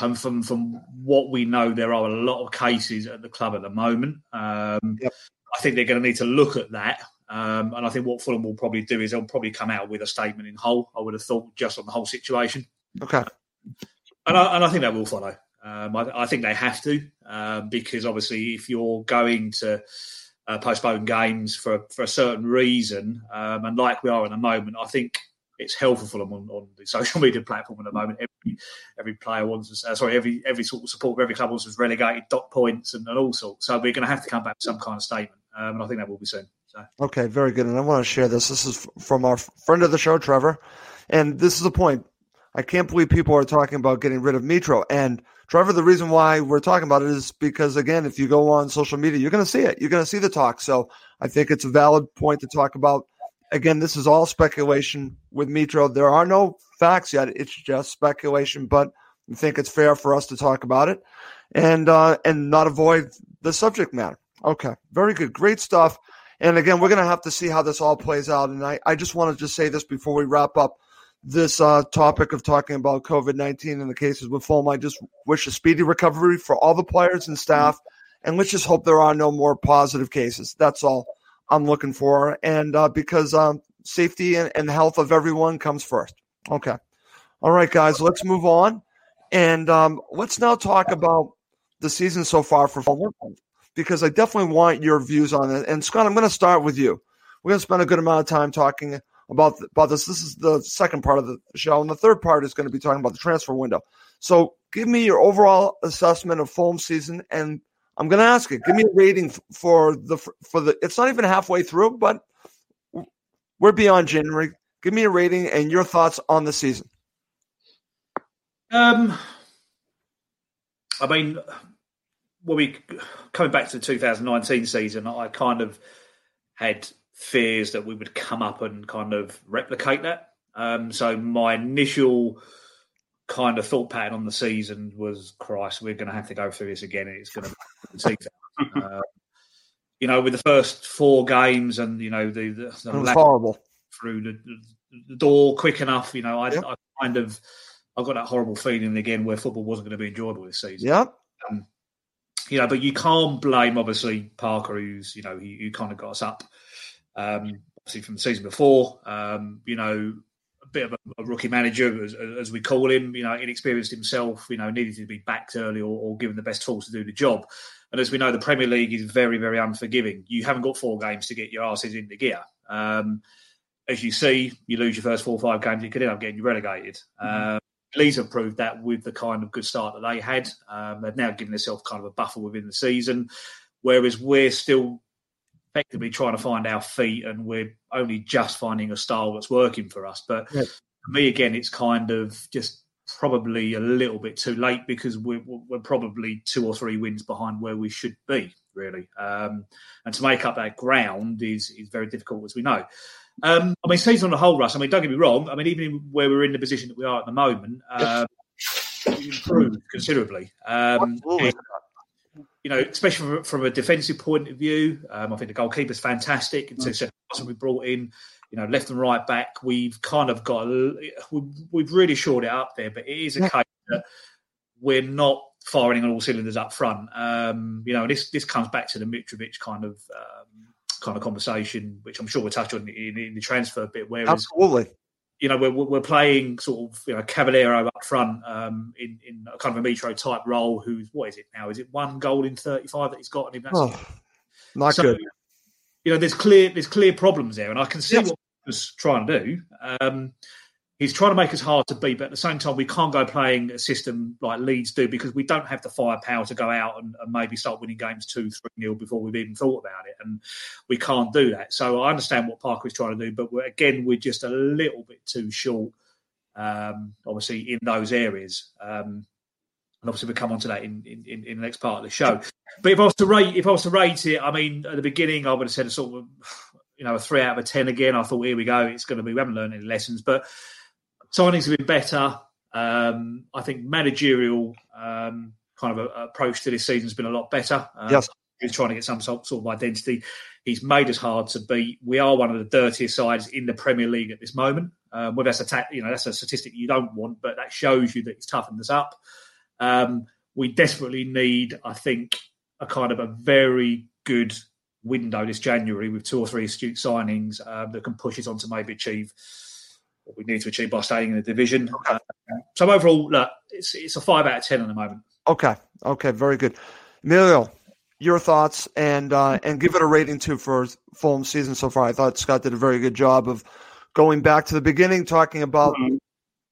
and from, from what we know, there are a lot of cases at the club at the moment. Um, yep. I think they're going to need to look at that. Um, and I think what Fulham will probably do is they'll probably come out with a statement in whole, I would have thought, just on the whole situation. Okay. And I, and I think that will follow. Um, I, I think they have to uh, because, obviously, if you're going to uh, postpone games for, for a certain reason, um, and like we are at the moment, I think it's hell for Fulham on, on the social media platform at the moment. Every every player wants, uh, sorry, every every sort of support, every club wants was relegated, dot points, and, and all sorts. So we're going to have to come back with some kind of statement, um, and I think that will be soon. So. Okay, very good. And I want to share this. This is from our friend of the show, Trevor, and this is the point. I can't believe people are talking about getting rid of Mitro. And Trevor, the reason why we're talking about it is because, again, if you go on social media, you're going to see it. You're going to see the talk. So I think it's a valid point to talk about. Again, this is all speculation with Mitro. There are no facts yet. It's just speculation, but I think it's fair for us to talk about it and uh, and not avoid the subject matter. Okay, very good. Great stuff. And, again, we're going to have to see how this all plays out. And I, I just want to just say this before we wrap up this uh, topic of talking about COVID nineteen and the cases with Fulham. I just wish a speedy recovery for all the players and staff, and let's just hope there are no more positive cases. That's all I'm looking for, and uh, because um, safety and, and health of everyone comes first. Okay. All right, guys, let's move on. And um, let's now talk about the season so far for Fulham, because I definitely want your views on it. And, Scott, I'm going to start with you. We're going to spend a good amount of time talking about, about this. This is the second part of the show, and the third part is going to be talking about the transfer window. So give me your overall assessment of Fulham's season, and I'm going to ask it. Give me a rating for the for the. It's not even halfway through, but we're beyond January. Give me a rating and your thoughts on the season. Um, I mean, when we coming back to the two thousand nineteen season, I kind of had fears that we would come up and kind of replicate that. Um, so my initial kind of thought pattern on the season was, Christ, we're going to have to go through this again. It's going to be the uh, you know, with the first four games and, you know, the, the, the lack horrible. Through the, the door quick enough, you know, I, yep. I kind of, I got that horrible feeling again where football wasn't going to be enjoyable this season. Yeah. Um, you know, but you can't blame, obviously, Parker, who's, you know, he, he kind of got us up, um, obviously, from the season before, um, you know, bit of a rookie manager, as, as we call him, you know, inexperienced himself, you know, needed to be backed early or, or given the best tools to do the job. And as we know, the Premier League is very, very unforgiving. You haven't got four games to get your asses into gear. Um, as you see, you lose your first four or five games, you could end up getting relegated. Mm-hmm. Um, Leeds have proved that with the kind of good start that they had. Um, they've now given themselves kind of a buffer within the season, whereas we're still effectively trying to find our feet, and we're only just finding a style that's working for us. But yeah. for me, again, it's kind of just probably a little bit too late, because we're, we're probably two or three wins behind where we should be, really. Um, and to make up that ground is, is very difficult, as we know. Um, I mean, season on the whole, Russ, I mean, don't get me wrong. I mean, even where we're in the position that we are at the moment, uh, we improved considerably. Um, and, you know, especially from, from a defensive point of view, um, I think the goalkeeper's fantastic. And so we brought in, you know, left and right back. We've kind of got, a, we, we've really shored it up there, but it is a yeah. case that we're not firing on all cylinders up front. Um, you know, this this comes back to the Mitrovic kind of um, kind of conversation, which I'm sure we'll touch on in, in the transfer bit. Whereas, absolutely. You know, we're, we're playing sort of, you know, Cavaleiro up front um, in, in a kind of a Mitro-type role who's, what is it now? Is it one goal in thirty-five that he's got? And that's oh, not so, good. You know, there's clear there's clear problems there, and I can see yes. what he was trying to do. Um, he's trying to make us hard to beat, but at the same time, we can't go playing a system like Leeds do, because we don't have the firepower to go out and, and maybe start winning games two, three nil before we've even thought about it, and we can't do that. So I understand what Parker is trying to do, but we're, again, we're just a little bit too short, um, obviously, in those areas. Um, and obviously, we'll come on to that in, in, in the next part of the show. But if I was to rate, if I was to rate it, I mean, at the beginning, I would have said a sort of, you know, a three out of a ten again. I thought, here we go, it's going to be, we haven't learned any lessons, but signings have been better. Um, I think managerial um, kind of a, a approach to this season has been a lot better. Um, yes. He's trying to get some sort, sort of identity. He's made us hard to beat. We are one of the dirtiest sides in the Premier League at this moment. Um, whether that's a ta- you know that's a statistic you don't want, but that shows you that he's toughened us up. Um, we desperately need, I think, a kind of a very good window this January with two or three astute signings um, that can push us on to maybe achieve what we need to achieve by staying in the division. Okay. Uh, so overall, look, it's it's a five out of ten at the moment. Okay, okay, very good. Emilio, your thoughts, and uh, and give it a rating too for Fulham's season so far. I thought Scott did a very good job of going back to the beginning, talking about mm-hmm.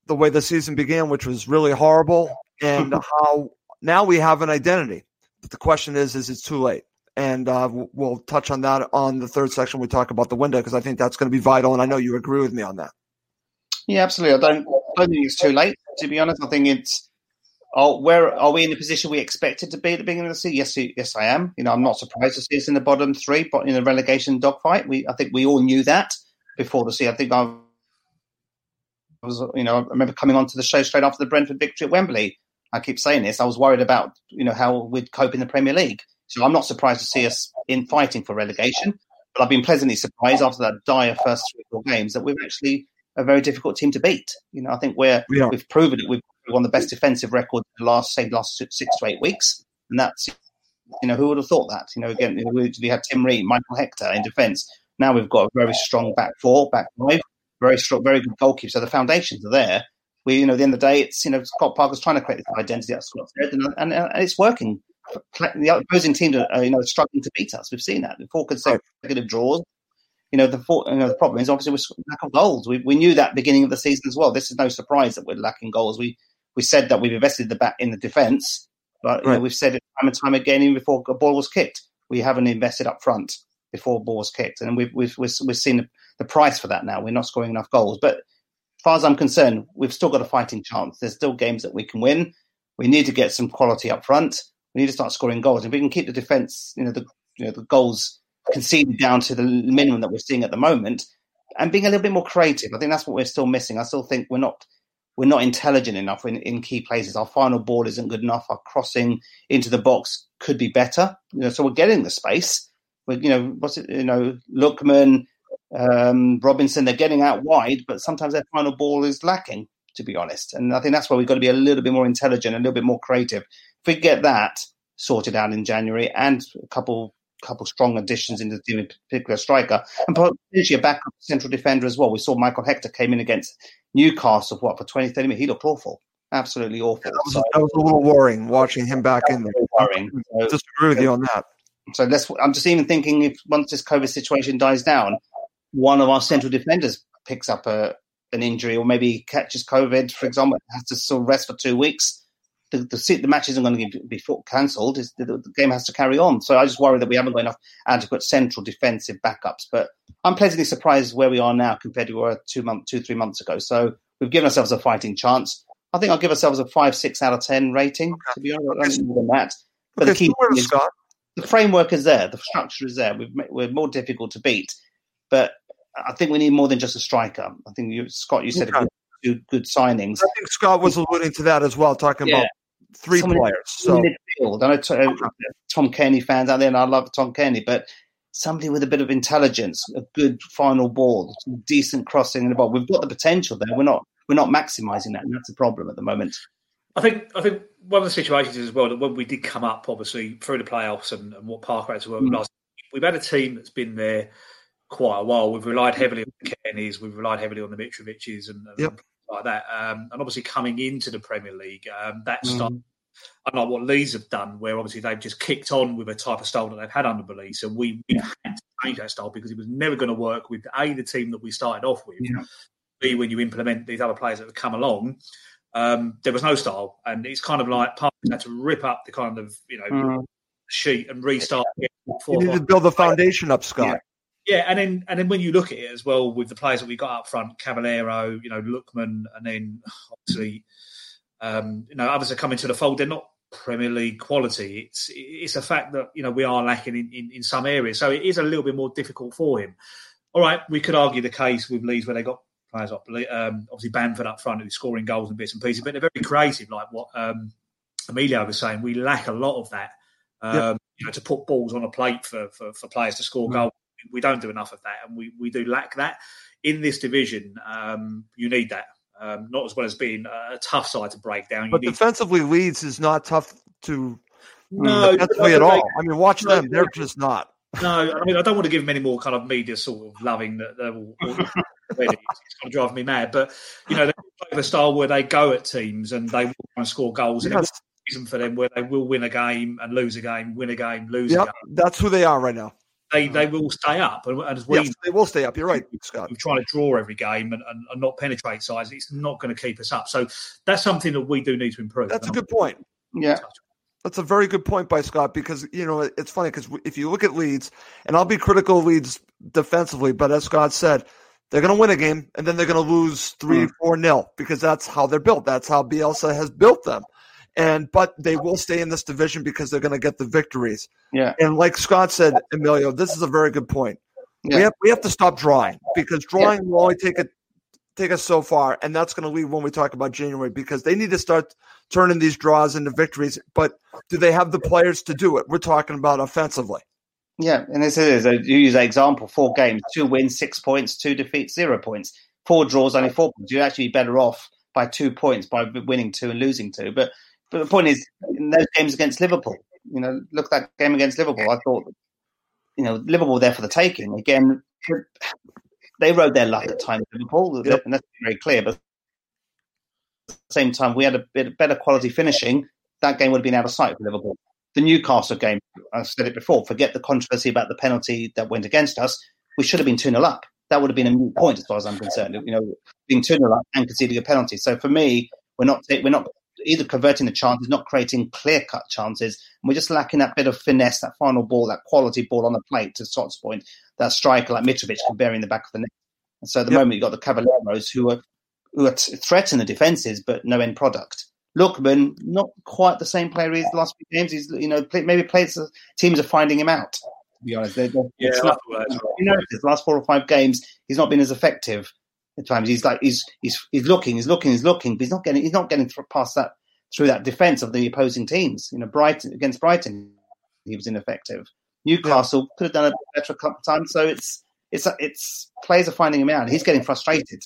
the way the season began, which was really horrible, and how now we have an identity. But the question is, is it too late? And uh, we'll touch on that on the third section. We talk about the window, because I think that's going to be vital, and I know you agree with me on that. Yeah, absolutely. I don't, I don't think it's too late, to be honest. I think it's, oh, where are we in the position we expected to be at the beginning of the season? Yes, yes, I am. You know, I'm not surprised to see us in the bottom three, but in a relegation dogfight, we, I think we all knew that before the season. I think I was, you know, I remember coming onto the show straight after the Brentford victory at Wembley. I keep saying this. I was worried about, you know, how we'd cope in the Premier League. So I'm not surprised to see us in fighting for relegation, but I've been pleasantly surprised after that dire first three or four games that we've actually a very difficult team to beat. You know, I think we're, we we've proven it. We've won the best defensive record in the last, say, last six to eight weeks. And that's, you know, who would have thought that? You know, again, we had Tim Ream, Michael Hector in defence. Now we've got a very strong back four, back five, very strong, very good goalkeeper. So the foundations are there. We, you know, at the end of the day, it's, you know, Scott Parker's trying to create this identity that Scott said, and, and, and it's working. The opposing teams are, you know, struggling to beat us. We've seen that. Four consecutive draws. you know, the you know, the problem is obviously we're lacking goals. We we knew that beginning of the season as well. This is no surprise that we're lacking goals. We we said that we've invested the back in the defence, but right. you know, we've said it time and time again, even before a ball was kicked, we haven't invested up front before a ball was kicked, and we've we've we've, we've seen the price for that now. We're not scoring enough goals, but as far as I'm concerned, we've still got a fighting chance. There's still games that we can win. We need to get some quality up front. We need to start scoring goals. If we can keep the defence, you know, the you know the goals conceded down to the minimum that we're seeing at the moment, and being a little bit more creative. I think that's what we're still missing. I still think we're not we're not intelligent enough in, in key places. Our final ball isn't good enough. Our crossing into the box could be better. You know, so we're getting the space. We're, you know, what's it? You know, Lookman, um, Robinson. They're getting out wide, but sometimes their final ball is lacking, to be honest. And I think that's why we've got to be a little bit more intelligent, a little bit more creative. If we get that sorted out in January and a couple couple strong additions in the team, in particular striker, and potentially a backup central defender as well. We saw Michael Hector came in against Newcastle for what, for twenty, thirty minutes? He looked awful. Absolutely awful. That was, so, that was a little worrying, watching him back in there. Worrying. I disagree with you on that. So let's, I'm just even thinking if once this COVID situation dies down, one of our central defenders picks up a an injury or maybe catches COVID, for example, has to sort of rest for two weeks. The, the, the match isn't going to be cancelled. The, the game has to carry on. So I just worry that we haven't got enough adequate central defensive backups. But I'm pleasantly surprised where we are now compared to where we were two, month, two, three months ago. So we've given ourselves a fighting chance. I think I'll give ourselves a five, six out of ten rating, okay. to be honest. I don't know that. But okay, the key thing is, Scott, the framework is there. The structure is there. We've, we're more difficult to beat. But I think we need more than just a striker. I think, you, Scott, you said okay. good, good, good signings. I think Scott was alluding to that as well, talking yeah. about three Someone players. So. Midfield. I know to, uh, Tom Cairney fans out there, and I love Tom Cairney, but somebody with a bit of intelligence, a good final ball, decent crossing in the ball. We've got the potential there. We're not we're not maximising that, and that's a problem at the moment. I think I think one of the situations is as well that when we did come up, obviously, through the playoffs and, and what park rates were mm. last, we've had a team that's been there quite a while. We've relied heavily on the Cairneys, we've relied heavily on the Mitroviches and, and yep. like that. Um, and obviously coming into the Premier League, um, that mm. stuff, unlike what Leeds have done, where obviously they've just kicked on with a type of style that they've had under Leeds. And we, we yeah. had to change that style because it was never going to work with A, the team that we started off with, yeah. B, when you implement these other players that have come along, um, there was no style. And it's kind of like part of that to rip up the kind of, you know, mm. sheet and restart. You need to build the foundation up, Scott. Yeah. Yeah, and then and then when you look at it as well with the players that we got up front, Cavaleiro, you know, Lookman, and then obviously, um, you know, others are coming to the fold. They're not Premier League quality. It's it's a fact that, you know, we are lacking in, in, in some areas. So it is a little bit more difficult for him. All right, we could argue the case with Leeds where they got players up, um, obviously Bamford up front who's scoring goals and bits and pieces, but they're very creative, like what um, Emilio was saying. We lack a lot of that, um, yep. you know, to put balls on a plate for, for, for players to score mm-hmm. goals. We don't do enough of that, and we, we do lack that. In this division, um, you need that. Um, not as well as being a tough side to break down. You but need defensively, to... Leeds is not tough to no, defensively at all. They... I mean, watch no, them. They're just not. No, I mean, I don't want to give them any more kind of media sort of loving that they're all... it's going to drive me mad. But, you know, they play the style where they go at teams and they will and score goals. Yes. And it's a reason for them where they will win a game and lose a game, win a game, lose yep, a game. That's who they are right now. They they will stay up, and as we yes, they will stay up. You're right, Scott. We're trying to draw every game and, and, and not penetrate sides. It's not going to keep us up. So that's something that we do need to improve. That's a good point. Yeah, that's a very good point by Scott because you know it's funny because if you look at Leeds, and I'll be critical of Leeds defensively, but as Scott said, they're going to win a game and then they're going to lose three, mm. four nil because that's how they're built. That's how Bielsa has built them. And but they will stay in this division because they're going to get the victories. Yeah. And like Scott said, Emilio, this is a very good point. Yeah. We have we have to stop drawing because drawing yeah. will only take a, take us so far, and that's going to lead when we talk about January because they need to start turning these draws into victories. But do they have the players to do it? We're talking about offensively. Yeah, and this is a, you use an example: four games, two wins, six points; two defeats, zero points; four draws, only four points. You'd actually be better off by two points by winning two and losing two, but. But the point is, in those games against Liverpool, you know, look at that game against Liverpool. I thought, you know, Liverpool were there for the taking. Again, they rode their luck at times, Liverpool, yep. and that's very clear. But at the same time, we had a bit better quality finishing. That game would have been out of sight for Liverpool. The Newcastle game, I've said it before, forget the controversy about the penalty that went against us. we should have been two nil up. That would have been a moot point as far as I'm concerned. You know, being two nil up and conceding a penalty. So for me, we're not we're not either converting the chances, not creating clear cut chances, and we're just lacking that bit of finesse, that final ball, that quality ball on the plate to Scott's point, that striker like Mitrovic can bury in the back of the net. And so at the yep. moment you've got the Cavalieros who are who are t- threaten the defences but no end product. Lookman, not quite the same player he's the last few games. He's you know play, maybe players teams are finding him out. To be honest, they're, they're, yeah, it's not, right. you know, the last four or five games he's not been as effective. At times he's like he's he's he's looking, he's looking, he's looking, but he's not getting he's not getting past that through that defence of the opposing teams. You know, Brighton against Brighton, he was ineffective. Newcastle yeah. could have done a better couple of times. So it's it's it's players are finding him out. He's getting frustrated.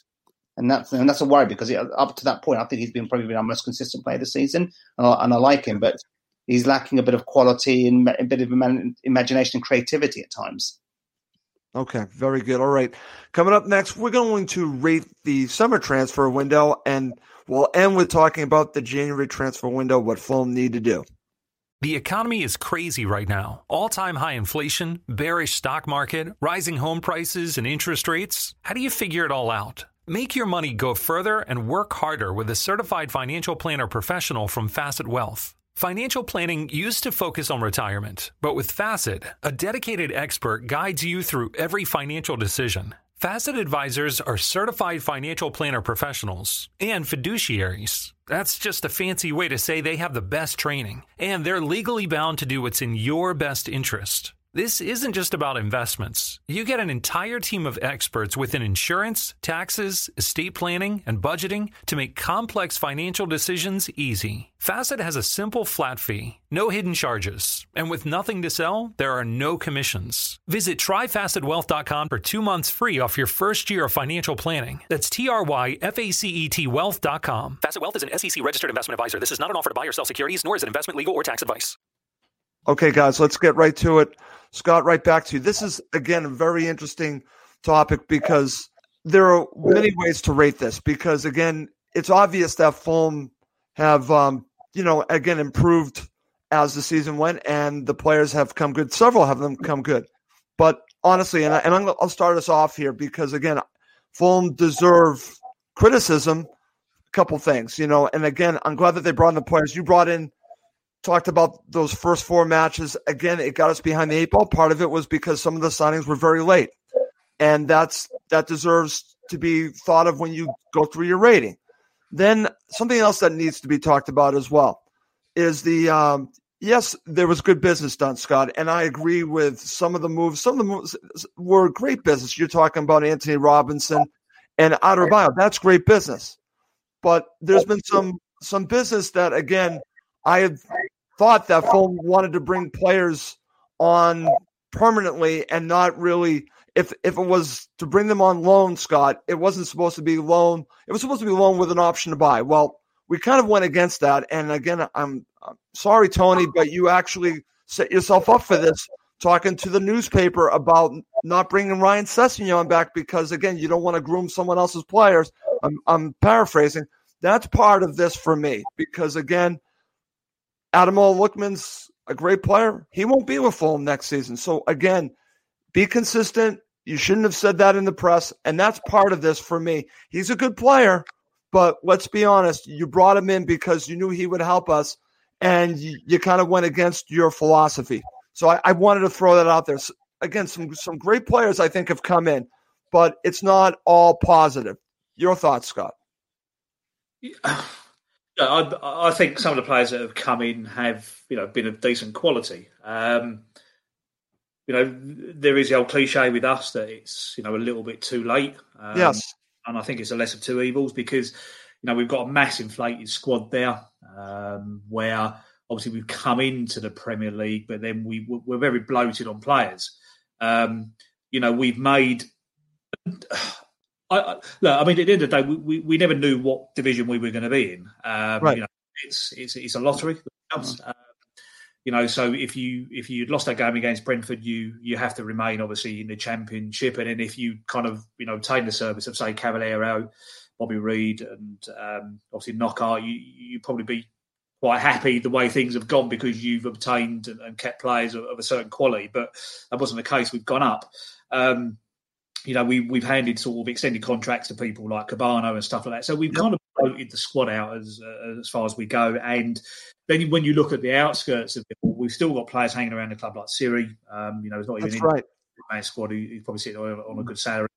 And that's and that's a worry because it, up to that point, I think he's been probably been our most consistent player this season, and I, and I like him, but he's lacking a bit of quality and a bit of imagination and creativity at times. Okay, very good. All right, coming up next, we're going to rate the summer transfer window, and we'll end with talking about the January transfer window, what Fulham need to do. The economy is crazy right now. All-time high inflation, bearish stock market, rising home prices, and interest rates. How do you figure it all out? Make your money go further and work harder with a certified financial planner professional from Facet Wealth. Financial planning used to focus on retirement, but with Facet, a dedicated expert guides you through every financial decision. Facet advisors are certified financial planner professionals and fiduciaries. That's just a fancy way to say they have the best training, and they're legally bound to do what's in your best interest. This isn't just about investments. You get an entire team of experts within insurance, taxes, estate planning, and budgeting to make complex financial decisions easy. Facet has a simple flat fee, no hidden charges, and with nothing to sell, there are no commissions. Visit try facet wealth dot com for two months free off your first year of financial planning. That's T R Y F A C E T wealth dot com. Facet Wealth is an S E C-registered investment advisor. This is not an offer to buy or sell securities, nor is it investment, legal, or tax advice. Okay, guys, let's get right to it. Scott, right back to you. This is, again, a very interesting topic because there are many ways to rate this because, again, it's obvious that Fulham have, um, you know, again, improved as the season went and the players have come good. Several of them come good. But honestly, and, I, and I'm gonna, I'll start us off here because, again, Fulham deserve criticism, a couple things, you know, and, again, I'm glad that they brought in the players. You brought in talked about those first four matches. Again, it got us behind the eight ball. Part of it was because some of the signings were very late. And that's that deserves to be thought of when you go through your rating. Then something else that needs to be talked about as well is the, um, yes, there was good business done, Scott. And I agree with some of the moves. Some of the moves were great business. You're talking about Anthony Robinson and Adebayo. That's great business. But there's been some some business that, again, I have thought that Fulham wanted to bring players on permanently and not really if if it was to bring them on loan, Scott, it wasn't supposed to be loan. It was supposed to be loan with an option to buy. Well, we kind of went against that. And again, I'm, I'm sorry, Tony, but you actually set yourself up for this talking to the newspaper about not bringing Ryan Sessegnon back because, again, you don't want to groom someone else's players. I'm, I'm paraphrasing. That's part of this for me because, again, Ademola Lookman's a great player. He won't be with Fulham next season. So, again, be consistent. You shouldn't have said that in the press, and that's part of this for me. He's a good player, but let's be honest. You brought him in because you knew he would help us, and you, you kind of went against your philosophy. So I, I wanted to throw that out there. So, again, some, some great players I think have come in, but it's not all positive. Your thoughts, Scott? Yeah. I, I think some of the players that have come in have, you know, been of decent quality. Um, you know, there is the old cliche with us that it's, you know, a little bit too late. Um, yes. And I think it's a lesser of two evils because, you know, we've got a mass inflated squad there um, where obviously we've come into the Premier League, but then we, we're very bloated on players. Um, you know, we've made... I, I, look, I mean, at the end of the day, we, we, we never knew what division we were going to be in. Um, right. You know, it's it's it's a lottery. Mm-hmm. Um, you know, so if you if you'd lost that game against Brentford, you you have to remain obviously in the Championship, and then if you kind of you know take the service of say Cavaleiro, Bobby Reed, and um, obviously Knockout, you you probably be quite happy the way things have gone because you've obtained and, and kept players of, of a certain quality. But that wasn't the case. We've gone up. Um, you know, we, we've handed sort of extended contracts to people like Cabano and stuff like that. So we've kind of bloated the squad out as uh, as far as we go. And then when you look at the outskirts of it, we've still got players hanging around the club like Siri. Um, you know, he's not even That's in right. the man squad. He, he's probably sitting on, on a good salary.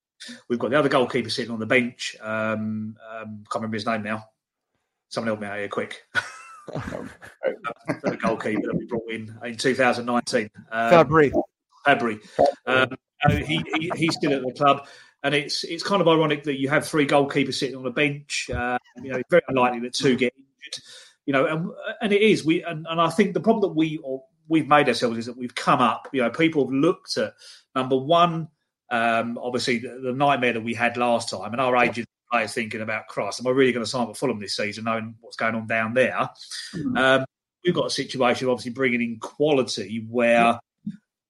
We've got the other goalkeeper sitting on the bench. Um, um, can't remember his name now. Someone help me out here quick. The goalkeeper that we brought in in two thousand nineteen. Um, Fabry. Fabry. Um, he, he, he's still at the club. And it's it's kind of ironic that you have three goalkeepers sitting on the bench. Uh, you know, it's very unlikely that two get injured. You know, and, and it is. We and, and I think the problem that we, or we've made ourselves is that we've come up. You know, people have looked at, number one, um, obviously the, the nightmare that we had last time. And our agents are thinking about, Christ, am I really going to sign for Fulham this season, knowing what's going on down there? Mm-hmm. Um, we've got a situation of obviously bringing in quality where,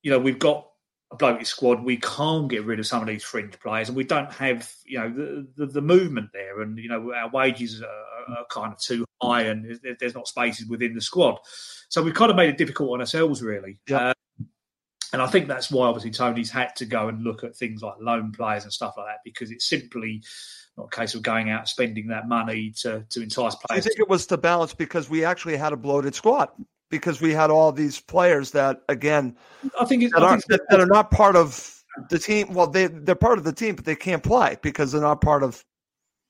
you know, we've got a bloated squad. We can't get rid of some of these fringe players, and we don't have, you know, the the, the movement there. And, you know, our wages are, are kind of too high, and there's not spaces within the squad. So we've kind of made it difficult on ourselves, really. Yeah. Uh, and I think that's why, obviously, Tony's had to go and look at things like loan players and stuff like that, because it's simply not a case of going out and spending that money to, to entice players. I think it was to balance, because we actually had a bloated squad. Because we had all these players that, again, I think it, that, I think are, that are not part of the team. Well, they they're part of the team, but they can't play because they're not part of.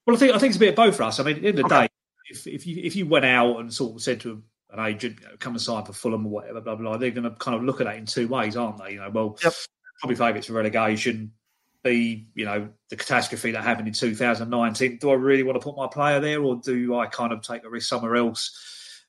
Well, I think I think it's a bit of both for us. I mean, at the end of the okay. day, if if you if you went out and sort of said to an agent, you know, "Come and sign for Fulham" or whatever, blah blah, blah, they're going to kind of look at that in two ways, aren't they? You know, well, yep. probably favourites for relegation. The you know the catastrophe that happened in two thousand nineteen. Do I really want to put my player there, or do I kind of take a risk somewhere else?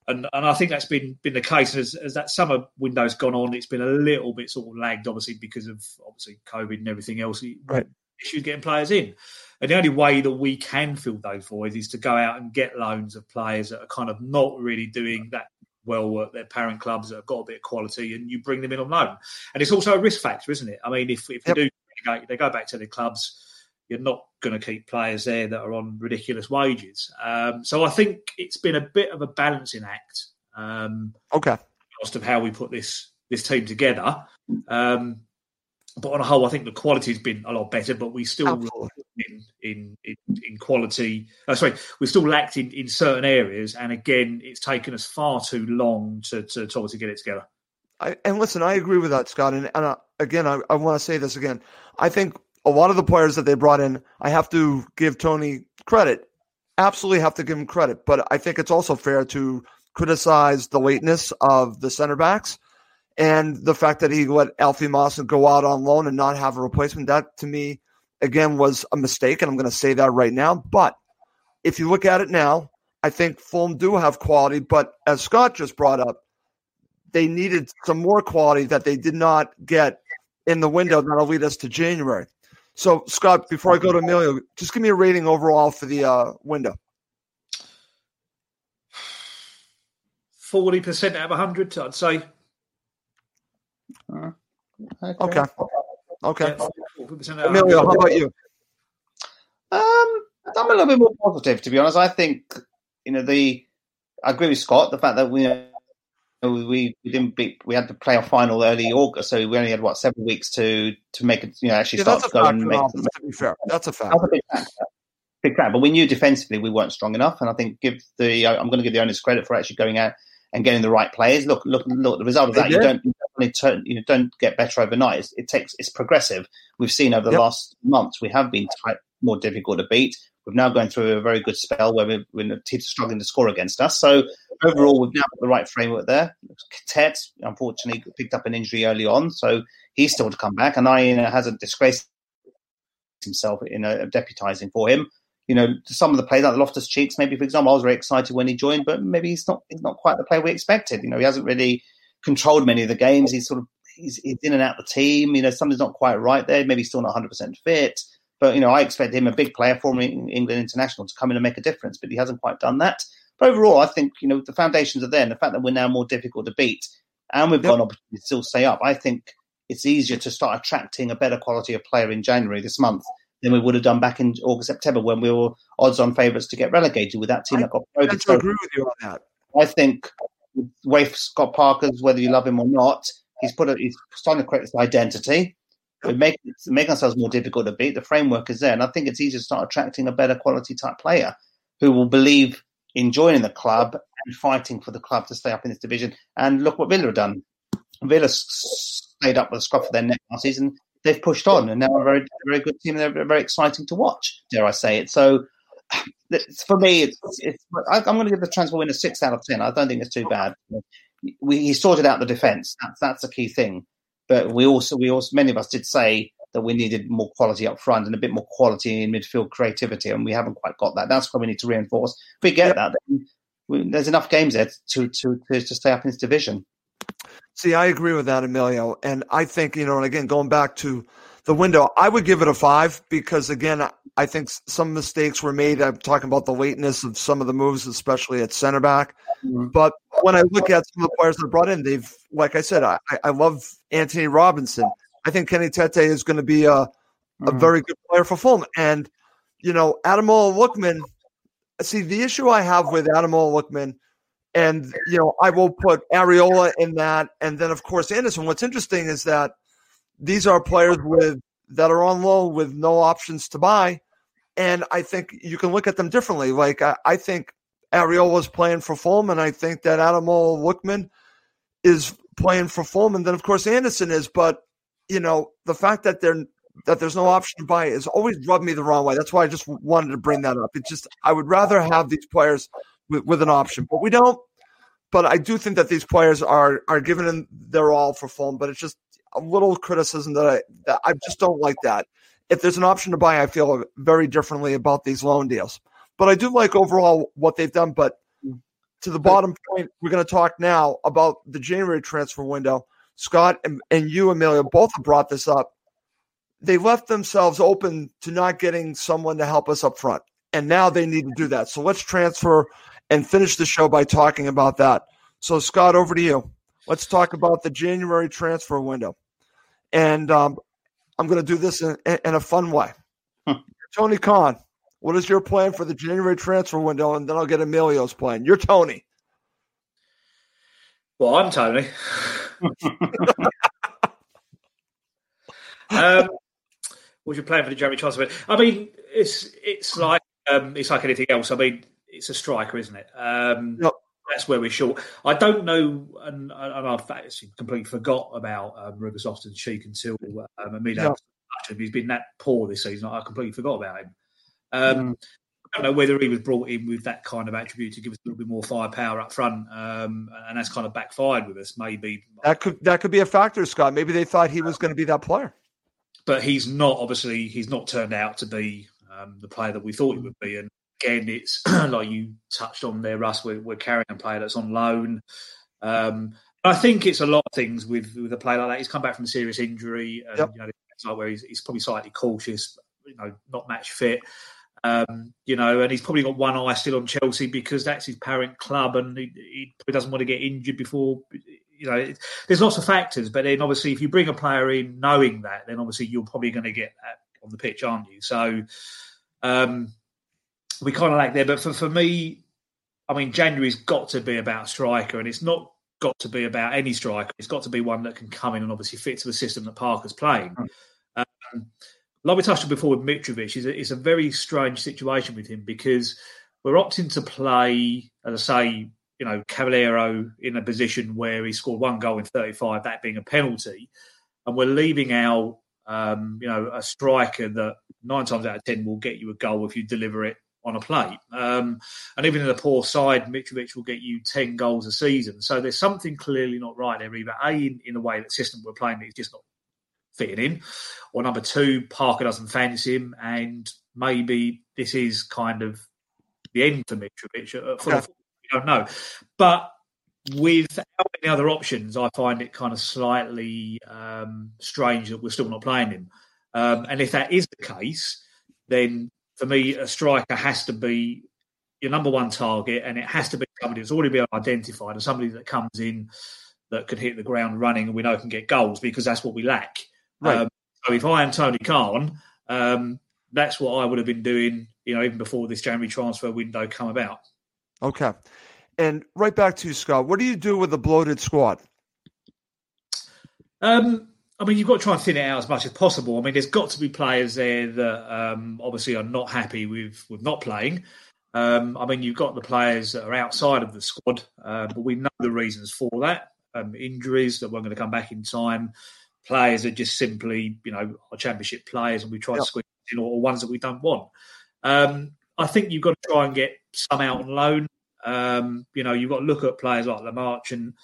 And and I think that's been been the case. As, as that summer window's gone on, it's been a little bit sort of lagged, obviously, because of obviously COVID and everything else. Right. Issues getting players in. And the only way that we can fill those voids is to go out and get loans of players that are kind of not really doing that well at their parent clubs, that have got a bit of quality, and you bring them in on loan. And it's also a risk factor, isn't it? I mean, if, if yep. they do, they go back to their clubs, you're not going to keep players there that are on ridiculous wages. Um, so I think it's been a bit of a balancing act. Um, okay. Cost of how we put this this team together. Um, but on a whole, I think the quality's been a lot better, but we still lacked in, in, in, in quality. Uh, sorry, we still lacked in, in certain areas. And again, it's taken us far too long to to, to obviously get it together. I, and listen, I agree with that, Scott. And, and I, again, I, I want to say this again. I think a lot of the players that they brought in, I have to give Tony credit. Absolutely have to give him credit. But I think it's also fair to criticize the lateness of the center backs and the fact that he let Alfie Mawson go out on loan and not have a replacement. That, to me, again, was a mistake, and I'm going to say that right now. But if you look at it now, I think Fulham do have quality. But as Scott just brought up, they needed some more quality that they did not get in the window that'll lead us to January. So, Scott, before I go to Emilio, just give me a rating overall for the uh, window. forty percent out of one hundred, I'd say. Uh, okay. Okay. Yeah, Emilio, how about you? Um, I'm a little bit more positive, to be honest. I think, you know, the I agree with Scott, the fact that we we, we didn't beat, we had the playoff final early August, so we only had what seven weeks to to make it. You know, actually yeah, start to go and make. Office, to be fair, that's a fact. That's a big fact. Big fact. But we knew defensively we weren't strong enough, and I think give the I'm going to give the owners credit for actually going out and getting the right players. Look, look, look. The result of that, you don't, you don't turn, you don't get better overnight. It's, it takes it's progressive. We've seen over the yep. last months we have been tight, more difficult to beat. We've now gone through a very good spell where we're, when the teams are struggling to score against us. So overall, we've now got the right framework there. Tet, unfortunately, picked up an injury early on, so he's still to come back. And Aina hasn't disgraced himself in uh, deputising for him. You know, some of the players like Loftus-Cheek, maybe, for example, I was very excited when he joined, but maybe he's not he's not quite the player we expected. You know, he hasn't really controlled many of the games. He's sort of he's, he's in and out of the team. You know, something's not quite right there. Maybe he's still not one hundred percent fit. But, you know, I expect him, a big player, former England international, to come in and make a difference, but he hasn't quite done that. But overall, I think, you know, the foundations are there, and the fact that we're now more difficult to beat and we've yep. got an opportunity to still stay up, I think it's easier to start attracting a better quality of player in January this month than we would have done back in August, September, when we were odds-on favourites to get relegated with that team I, that got promoted. I agree with you on that. I think the way Scott Parker's, whether you love him or not, he's put a, he's starting to create this identity. We make, make ourselves more difficult to beat. The framework is there. And I think it's easier to start attracting a better quality type player who will believe in joining the club and fighting for the club to stay up in this division. And look what Villa have done. Villa stayed up with a scruff of their neck last season. They've pushed on and now are a very, very good team. They're very exciting to watch, dare I say it. So for me, it's, it's, I'm going to give the transfer win a six out of ten. I don't think it's too bad. We, he sorted out the defence. That's, that's the key thing. But we also, we also, many of us did say that we needed more quality up front and a bit more quality in midfield creativity, and we haven't quite got that. That's why we need to reinforce. If we get that, then we, there's enough games there to, to to to stay up in this division. See, I agree with that, Emilio. And I think, you know, and again, going back to the window, I would give it a five because, again, I think some mistakes were made. I'm talking about the lateness of some of the moves, especially at center back. Mm-hmm. But when I look at some of the players that brought in, they've, like I said, I, I love Anthony Robinson. I think Kenny Tete is going to be a, a mm-hmm. very good player for Fulham. And, you know, Ademola Lookman, see, the issue I have with Ademola Lookman, and, you know, I will put Areola in that. And then, of course, Anderson. What's interesting is that these are players with that are on loan with no options to buy. And I think you can look at them differently. Like, I, I think Areola's playing for Fulham, and I think that Ademola Lookman is playing for Fulham. And then, of course, Anderson is. But, you know, the fact that they're that there's no option to buy is always rubbed me the wrong way. That's why I just wanted to bring that up. It's just I would rather have these players – With, with an option, but we don't. But I do think that these players are are giving in their all for Fulham. But it's just a little criticism that I that I just don't like that. If there's an option to buy, I feel very differently about these loan deals. But I do like overall what they've done. But to the bottom point, we're going to talk now about the January transfer window. Scott and, and you, Amelia, both have brought this up. They left themselves open to not getting someone to help us up front, and now they need to do that. So let's transfer and finish the show by talking about that. So, Scott, over to you. Let's talk about the January transfer window. And um, I'm going to do this in, in a fun way. Huh. Tony Khan, what is your plan for the January transfer window? And then I'll get Emilio's plan. You're Tony. Well, I'm Tony. um, what's your plan for the January transfer window? I mean, it's, it's, like, um, it's like anything else. I mean, it's a striker, isn't it? Um, yep. That's where we're short. I don't know, and, and I've actually completely forgot about um, Rufus Austin Sheik until um, Emilio. Yep. He's been that poor this season. I completely forgot about him. Um, mm. I don't know whether he was brought in with that kind of attribute to give us a little bit more firepower up front, um, and that's kind of backfired with us. Maybe that could that could be a factor, Scott. Maybe they thought he was going to be that player, but he's not. Obviously, he's not turned out to be um, the player that we thought he would be, and. Again, it's like you touched on there, Russ. We're, we're carrying a player that's on loan. Um, I think it's a lot of things with, with a player like that. He's come back from a serious injury, and, yep. you know, it's like where he's, he's probably slightly cautious, you know, not match fit, um, you know, and he's probably got one eye still on Chelsea because that's his parent club, and he, he probably doesn't want to get injured before. You know, it, there's lots of factors, but then obviously, if you bring a player in knowing that, then obviously you're probably going to get that on the pitch, aren't you? So. Um, We kind of lack there, but for, for me, I mean, January's got to be about striker, and it's not got to be about any striker. It's got to be one that can come in and obviously fit to the system that Parker's playing. Um, like we touched on before with Mitrovic, it's a, it's a very strange situation with him because we're opting to play, as I say, you know, Cavaleiro in a position where he scored one goal in thirty-five, that being a penalty, and we're leaving out, um, you know, a striker that nine times out of ten will get you a goal if you deliver it on a plate. Um, and even in a poor side, Mitrovic will get you ten goals a season. So there's something clearly not right there, either A, in, in the way that system we're playing that is just not fitting in, or number two, Parker doesn't fancy him, and maybe this is kind of the end for Mitrovic. For yeah. We don't know. But with how many other options, I find it kind of slightly um, strange that we're still not playing him. Um, and if that is the case, then for me, a striker has to be your number one target, and it has to be somebody that's already been identified and somebody that comes in that could hit the ground running and we know can get goals because that's what we lack. Right. Um, so if I am Tony Khan, um, that's what I would have been doing, you know, even before this January transfer window come about. Okay. And right back to you, Scott. What do you do with a bloated squad? Um, I mean, you've got to try and thin it out as much as possible. I mean, there's got to be players there that um, obviously are not happy with, with not playing. Um, I mean, you've got the players that are outside of the squad, uh, but we know the reasons for that. Um, injuries that weren't going to come back in time. Players that just simply, you know, are championship players and we try yeah. to squeeze in, or ones that we don't want. Um, I think you've got to try and get some out on loan. Um, you know, you've got to look at players like Lamarche and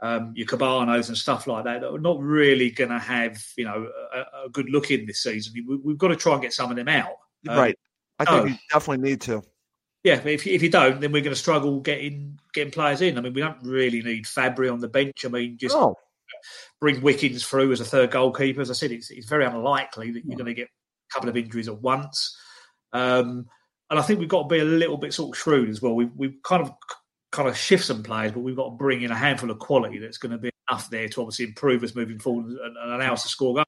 um, your Cabanos and stuff like that that are not really going to have, you know, a, a good look in this season. We, we've got to try and get some of them out. Um, right. I think no. you definitely need to. Yeah, if if you don't, then we're going to struggle getting getting players in. I mean, we don't really need Fabry on the bench. I mean, just oh. bring Wickens through as a third goalkeeper. As I said, it's it's very unlikely that you're going to get a couple of injuries at once. Um, and I think we've got to be a little bit sort of shrewd as well. We we kind of kind of shift some players, but we've got to bring in a handful of quality that's going to be enough there to obviously improve us moving forward and, and allow us to score goals.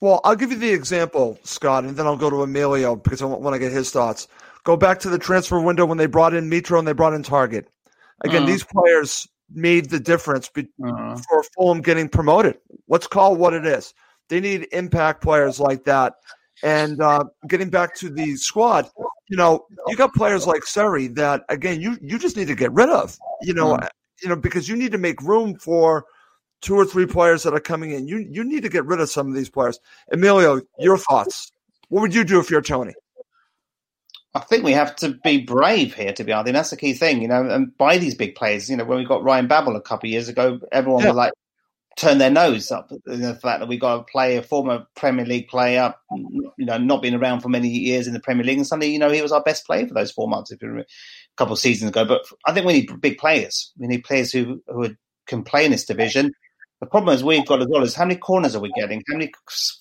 Well, I'll give you the example, Scott, and then I'll go to Emilio because I want to get his thoughts. Go back to the transfer window when they brought in Mitro and they brought in Target. Again, uh-huh. these players made the difference be- uh-huh. for Fulham getting promoted. Let's call what it is. They need impact players like that. And uh, getting back to the squad, you know, you got players like Seri that, again, you, you just need to get rid of, you know, uh-huh. you know, because you need to make room for two or three players that are coming in. You you need to get rid of some of these players. Emilio, your thoughts. What would you do if you're Tony? I think we have to be brave here, to be honest. I think that's the key thing, you know, and buy these big players. You know, when we got Ryan Babel a couple of years ago, everyone yeah. was like, turn their nose up. The fact that we got a player, a former Premier League player, you know, not been around for many years in the Premier League. And suddenly, you know, he was our best player for those four months, if you remember, a couple of seasons ago. But I think we need big players. We need players who, who can play in this division. The problem is we've got as well is how many corners are we getting? How many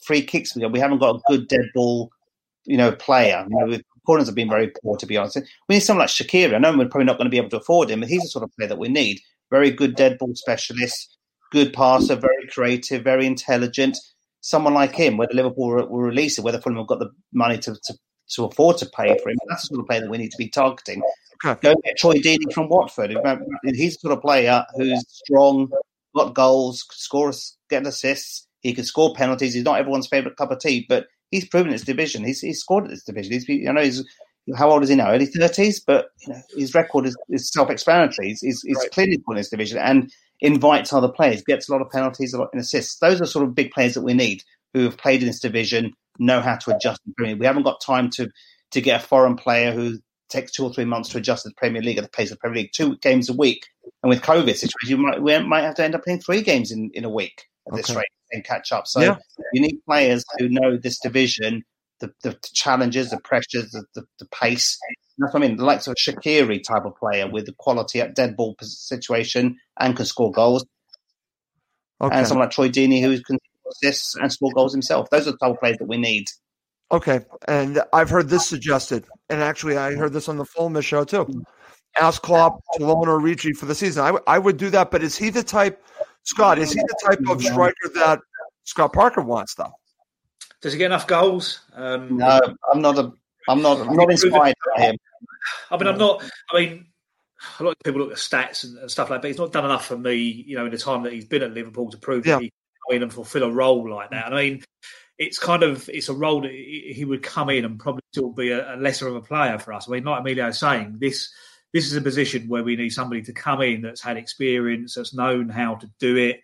free kicks we got? We haven't got a good dead ball, you know, player. You know, with corners have been very poor, to be honest. We need someone like Shaqiri. I know we're probably not going to be able to afford him, but he's the sort of player that we need. Very good dead ball specialist, good passer, very creative, very intelligent. Someone like him, whether Liverpool will release it, whether Fulham have got the money to, to, to afford to pay for him, that's the sort of player that we need to be targeting. Okay. Go get Troy Deeney from Watford. He's the sort of player who's strong, got goals, scores, get assists. He can score penalties. He's not everyone's favourite cup of tea, but he's proven his division. He's he's scored at this division. He's, I know he's how old is he now? Early thirties, but you know his record is, is self-explanatory. He's, he's, he's right. clinical in his division and invites other players. Gets a lot of penalties, a lot in assists. Those are sort of big players that we need who have played in this division, know how to adjust. We haven't got time to to get a foreign player who takes two or three months to adjust to the Premier League at the pace of the Premier League. Two games a week, and with COVID situation, you might we might have to end up playing three games in, in a week at okay. this rate. And catch up. So yeah. you need players who know this division, the, the challenges, the pressures, the, the, the pace. That's what I mean. The likes of a Shaqiri type of player with the quality at dead ball situation and can score goals. Okay. And someone like Troy Deeney who can assist and score goals himself. Those are the type of players that we need. Okay. And I've heard this suggested. And actually, I heard this on the Fulham show too. Ask Klopp to loan or Ricci for the season. I, w- I would do that. But is he the type... Scott, is he the type of striker that Scott Parker wants, though? Does he get enough goals? Um, no, I'm not. A, I'm not. I'm not inspired by him. I mean, I'm not. I mean, a lot of people look at stats and, and stuff like that. But he's not done enough for me, you know, in the time that he's been at Liverpool to prove yeah. that he can come in and fulfil a role like that. I mean, it's kind of it's a role that he would come in and probably still be a, a lesser of a player for us. I mean, like Emilio was saying, this. This is a position where we need somebody to come in that's had experience, that's known how to do it,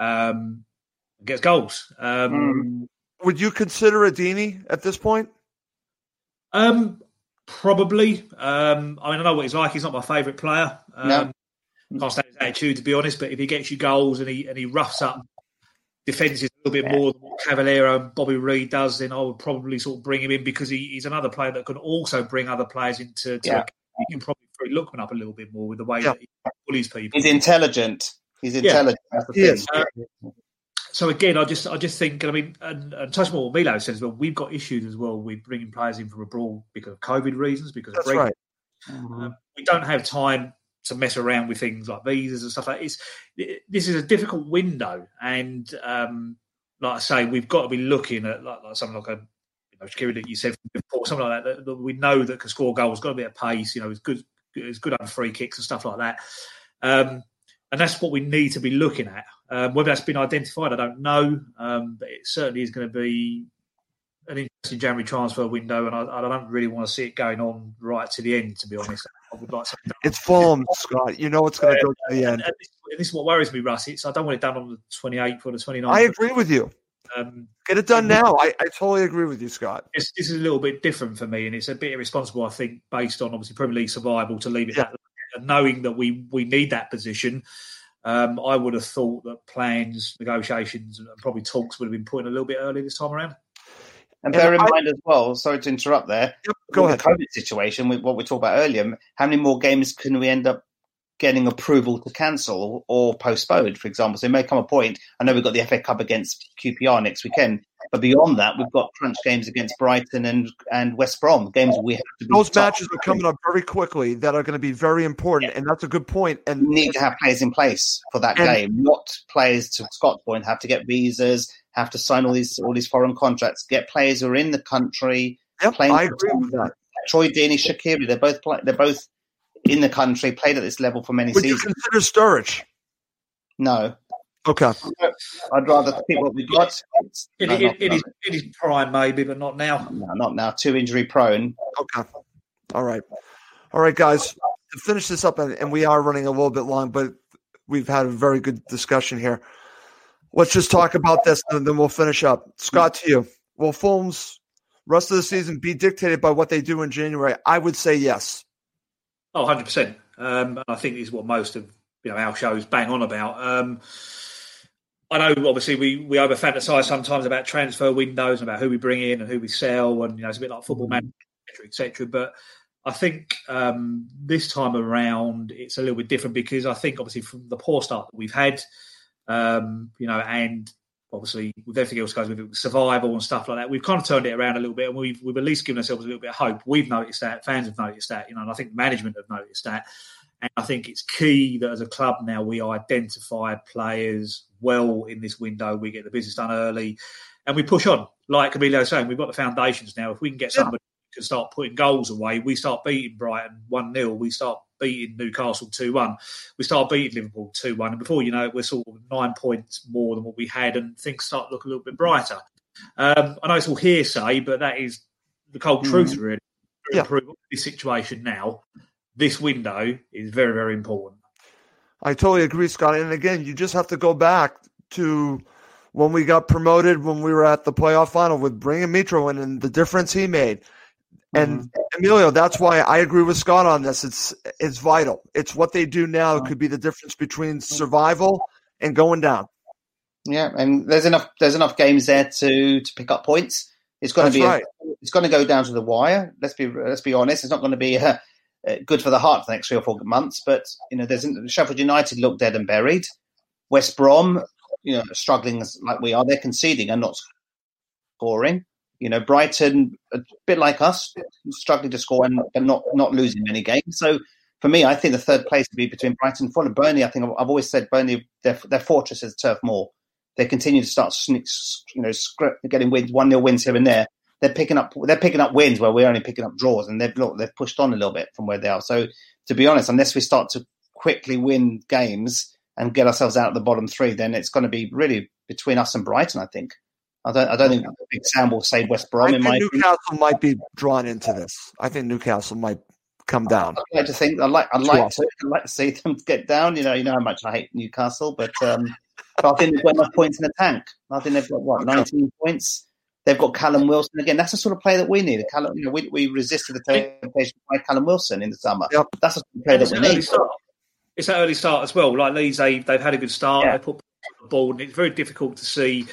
um, gets goals. Um, Would you consider a Deeney at this point? Um, probably. Um, I mean, I know what he's like. He's not my favourite player. Um, no. Can't stand his attitude, to be honest, but if he gets you goals and he and he roughs up defences a little bit more than what Cavaleiro and Bobby Reed does, then I would probably sort of bring him in because he, he's another player that can also bring other players into to yeah. a You can probably free Lookman up a little bit more with the way yeah. that he bullies people. He's intelligent. He's intelligent. Yeah. That's the yes. thing. Uh, so again, I just, I just think, and I mean, and, and touch more what Milo says, but we've got issues as well with bringing players in from abroad because of COVID reasons, because That's of Brexit. Right. Mm-hmm. Um, we don't have time to mess around with things like visas and stuff like that. It's, it, this is a difficult window, and um, like I say, we've got to be looking at like, like something like a. Shaqiri that you said before, something like that, that we know that can score goals, got a bit of pace, you know, it's good, it's good on free kicks and stuff like that. Um, And that's what we need to be looking at. Um, whether that's been identified, I don't know. Um, but it certainly is going to be an interesting January transfer window, and I, I don't really want to see it going on right to the end, to be honest. I would like something done. It's formed, Scott. You know it's going to go to the end. And, and, this, and this is what worries me, Russ. It's, I don't want it done on the twenty-eighth or the twenty-ninth. I agree with you. Um, Get it done now. I, I totally agree with you, Scott. This is a little bit different for me, and it's a bit irresponsible, I think, based on obviously Premier League survival, to leave it yeah. that and knowing that we, we need that position. Um, I would have thought that plans, negotiations, and probably talks would have been put in a little bit earlier this time around. And bear in I, mind as well, sorry to interrupt there, yep, go ahead. The COVID situation, with what we talked about earlier, how many more games can we end up getting approval to cancel or postpone, for example? So it may come a point, I know we've got the F A Cup against Q P R next weekend, but beyond that, we've got crunch games against Brighton and, and West Brom, games we have to be Those top matches top. are coming up very quickly that are going to be very important, yeah. and that's a good point. And we need to have players in place for that and, game, not players, to Scott's point, have to get visas, have to sign all these all these foreign contracts, get players who are in the country. Yep, playing I agree with that. Troy Deeney, Shaqiri, they're both play, they're both in the country, played at this level for many Would seasons. Would you consider storage? No. Okay. I'd rather keep what we've got. It, no, it, not, it, no. is, it is prime maybe, but not now. No, not now. Too injury prone. Okay. All right. All right, guys. To finish this up, and, and we are running a little bit long, but we've had a very good discussion here. Let's just talk about this, and then we'll finish up. Scott, to you. Will Fulham's rest of the season be dictated by what they do in January? I would say yes. Oh, one hundred percent. Um, I think this is what most of you know our shows bang on about. Um, I know, obviously, we, we over-fantasise sometimes about transfer windows and about who we bring in and who we sell, and you know it's a bit like Football Manager, et cetera, et cetera. But I think um, this time around it's a little bit different because I think, obviously, from the poor start that we've had, Um, you know, and obviously with everything else goes with it, survival and stuff like that, we've kind of turned it around a little bit, and we've we've at least given ourselves a little bit of hope. We've noticed that, fans have noticed that, you know, and I think management have noticed that. And I think it's key that as a club now we identify players well in this window, we get the business done early, and we push on. Like Emilio was saying, we've got the foundations now. If we can get somebody who can start putting goals away, we start beating Brighton one nil, we start beating Newcastle two one. We start beating Liverpool two one. And before you know it, we're sort of nine points more than what we had, and things start to look a little bit brighter. Um, I know it's all hearsay, but that is the cold mm. truth, really. To yeah. improve this situation now, this window is very, very important. I totally agree, Scott. And again, you just have to go back to when we got promoted, when we were at the playoff final with bringing Mitro in and the difference he made. And Emilio, that's why I agree with Scott on this. It's it's vital. It's what they do now could be the difference between survival and going down. Yeah, and there's enough there's enough games there to, to pick up points. It's going that's to be right. a, it's going to go down to the wire. Let's be let's be honest. It's not going to be uh, uh, good for the heart for the next three or four months. But you know, there's Sheffield United look dead and buried. West Brom, you know, struggling like we are. They're conceding and not scoring. You know, Brighton, a bit like us, struggling to score and not, not losing many games. So, for me, I think the third place would be between Brighton and Fulham. Burnley, I think I've always said Burnley, their, their fortress is Turf Moor. They continue to start, you know, getting wins, one nil wins here and there. They're picking up They're picking up wins where we're only picking up draws, and they've look, they've pushed on a little bit from where they are. So, to be honest, unless we start to quickly win games and get ourselves out of the bottom three, then it's going to be really between us and Brighton, I think. I don't. I don't think Big Sam will save West Brom. I think in my Newcastle opinion. might be drawn into this. I think Newcastle might come down. I'd like to think. I like. I like to. I'd like to see them get down. You know. You know how much I hate Newcastle, but, um, but I think they've got enough points in the tank. I think they've got what nineteen points. They've got Callum Wilson again. That's the sort of player that we need. Callum, you know, we we resisted the temptation by Callum Wilson in the summer. Yep. That's the sort of player that we need. Start. It's an early start as well. Like Leeds, they they've had a good start. Yeah. They put the ball, and it's very difficult to see.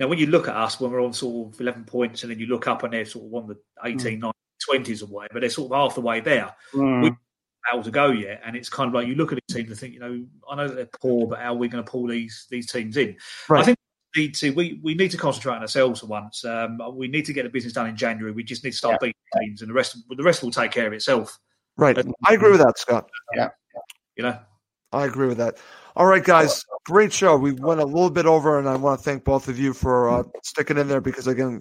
Now, when you look at us, when we're on sort of eleven points, and then you look up and they're sort of on the eighteen, mm. nineteen, twenties or whatever, they're sort of half the way there. Mm. We've not able to go yet, and it's kind of like you look at the team and think, you know, I know that they're poor, but how are we going to pull these these teams in? Right. I think we need to we, we need to concentrate on ourselves for once. Um, we need to get the business done in January. We just need to start yeah. beating teams, and the rest the rest will take care of itself. Right, but, I agree with that, Scott. Yeah, you know, I agree with that. All right, guys, great show. We went a little bit over, and I want to thank both of you for uh, sticking in there because, again,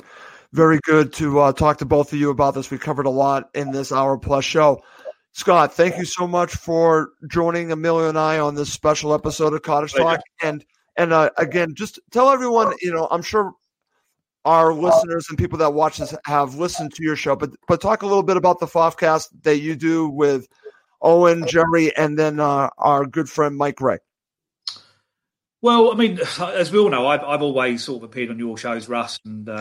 very good to uh, talk to both of you about this. We covered a lot in this hour-plus show. Scott, thank you so much for joining Emilio and I on this special episode of Cottage Talk. And and uh, again, just tell everyone, you know, I'm sure our listeners and people that watch this have listened to your show, but but talk a little bit about the FofCast that you do with Owen, Jerry, and then uh, our good friend Mike Ray. Well, I mean, as we all know, I've, I've always sort of appeared on your shows, Russ, and um,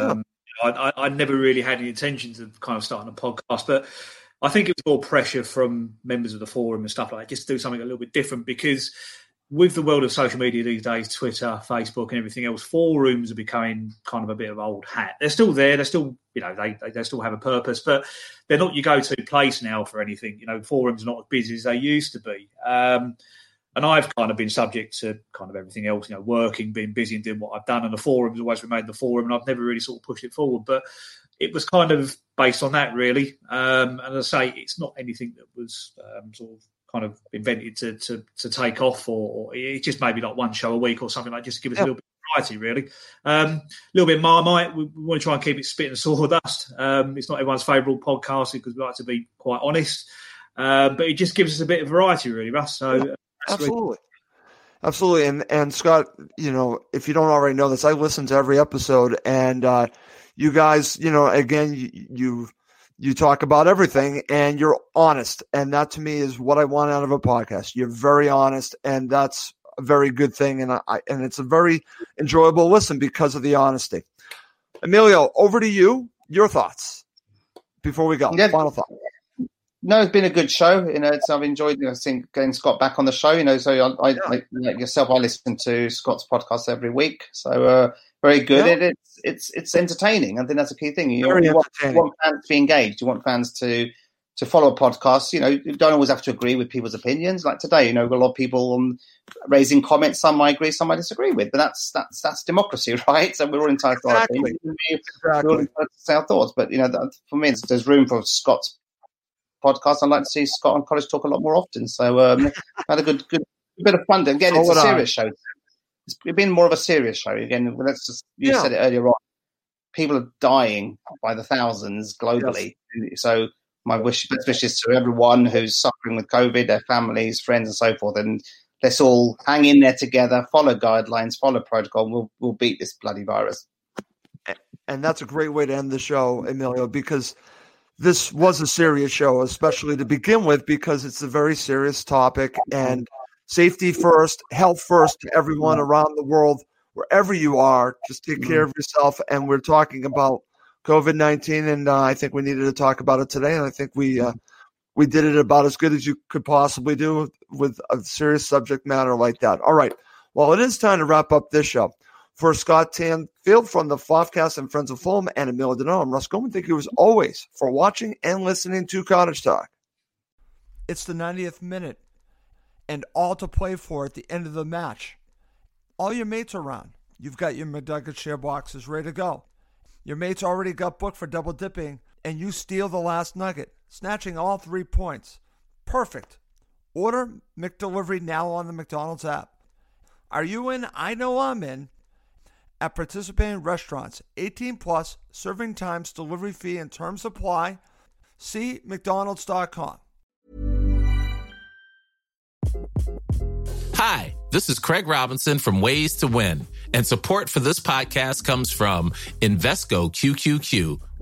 yeah. you know, I, I never really had any intentions of kind of starting a podcast, but I think it was more pressure from members of the forum and stuff like that, just to do something a little bit different, because with the world of social media these days, Twitter, Facebook and everything else, forums are becoming kind of a bit of old hat. They're still there. They're still, you know, they, they, they still have a purpose, but they're not your go-to place now for anything. You know, forums are not as busy as they used to be. Um, and I've kind of been subject to kind of everything else, you know, working, being busy and doing what I've done. And the forum's always remained the forum, and I've never really sort of pushed it forward. But it was kind of based on that, really. Um, and as I say, it's not anything that was um, sort of kind of invented to to, to take off, or, or it's just maybe like one show a week or something like that, just to give us yeah. a little bit of variety, really. Um, a little bit of Marmite. We, we want to try and keep it spit and sawdust. Um, it's not everyone's favourite podcast because we like to be quite honest. Uh, but it just gives us a bit of variety, really, Russ. So yeah. Absolutely. Absolutely. And, and Scott, you know, if you don't already know this, I listen to every episode, and uh, you guys, you know, again, you, you, you talk about everything and you're honest. And that to me is what I want out of a podcast. You're very honest, and that's a very good thing. And I, and it's a very enjoyable listen because of the honesty. Emilio, over to you, your thoughts before we go. Yeah. Final thought. No, it's been a good show. You know, it's, I've enjoyed, you know, seeing, getting Scott back on the show. You know, so I, I yeah. like, like yourself, I listen to Scott's podcast every week. So uh, very good. Yeah. It, it's it's it's entertaining. I think that's a key thing. You, you, want, you want fans to be engaged. You want fans to to follow a podcast. You know, you don't always have to agree with people's opinions. Like today, you know, we've got a lot of people on, raising comments. Some I agree, some I disagree with. But that's that's that's democracy, right? So we're all entitled exactly. to our opinions. Exactly. We're all entitled to say our thoughts. But you know, that, for me, there's room for Scott's podcast. I'd like to see Scott on College Talk a lot more often. So um, had a good, good bit of fun. Again, it's Hold a serious on. show. It's been more of a serious show. Again, let's just, you yeah. said it earlier on. People are dying by the thousands globally. Yes. So my wish, best wishes to everyone who's suffering with COVID, their families, friends, and so forth. And let's all hang in there together. Follow guidelines. Follow protocol. We'll we'll beat this bloody virus. And that's a great way to end the show, Emilio, because this was a serious show, especially to begin with, because it's a very serious topic, and safety first, health first to everyone around the world, wherever you are, just take care of yourself. And we're talking about COVID nineteen, and uh, I think we needed to talk about it today. And I think we, uh, we did it about as good as you could possibly do with a serious subject matter like that. All right. Well, it is time to wrap up this show. For Scott Tanfield from the FofCast and Friends of Fulham, and Emilio Dinell, I'm Russ Goldman. Thank you as always for watching and listening to Cottage Talk. It's the ninetieth minute, and all to play for at the end of the match. All your mates are around. You've got your McNugget share boxes ready to go. Your mates already got booked for double dipping, and you steal the last nugget, snatching all three points. Perfect. Order McDelivery now on the McDonald's app. Are you in? I know I'm in. At participating restaurants, eighteen plus, serving times, delivery fee, and terms apply. See McDonald's dot com. Hi, this is Craig Robinson from Ways to Win, and support for this podcast comes from Invesco Q Q Q,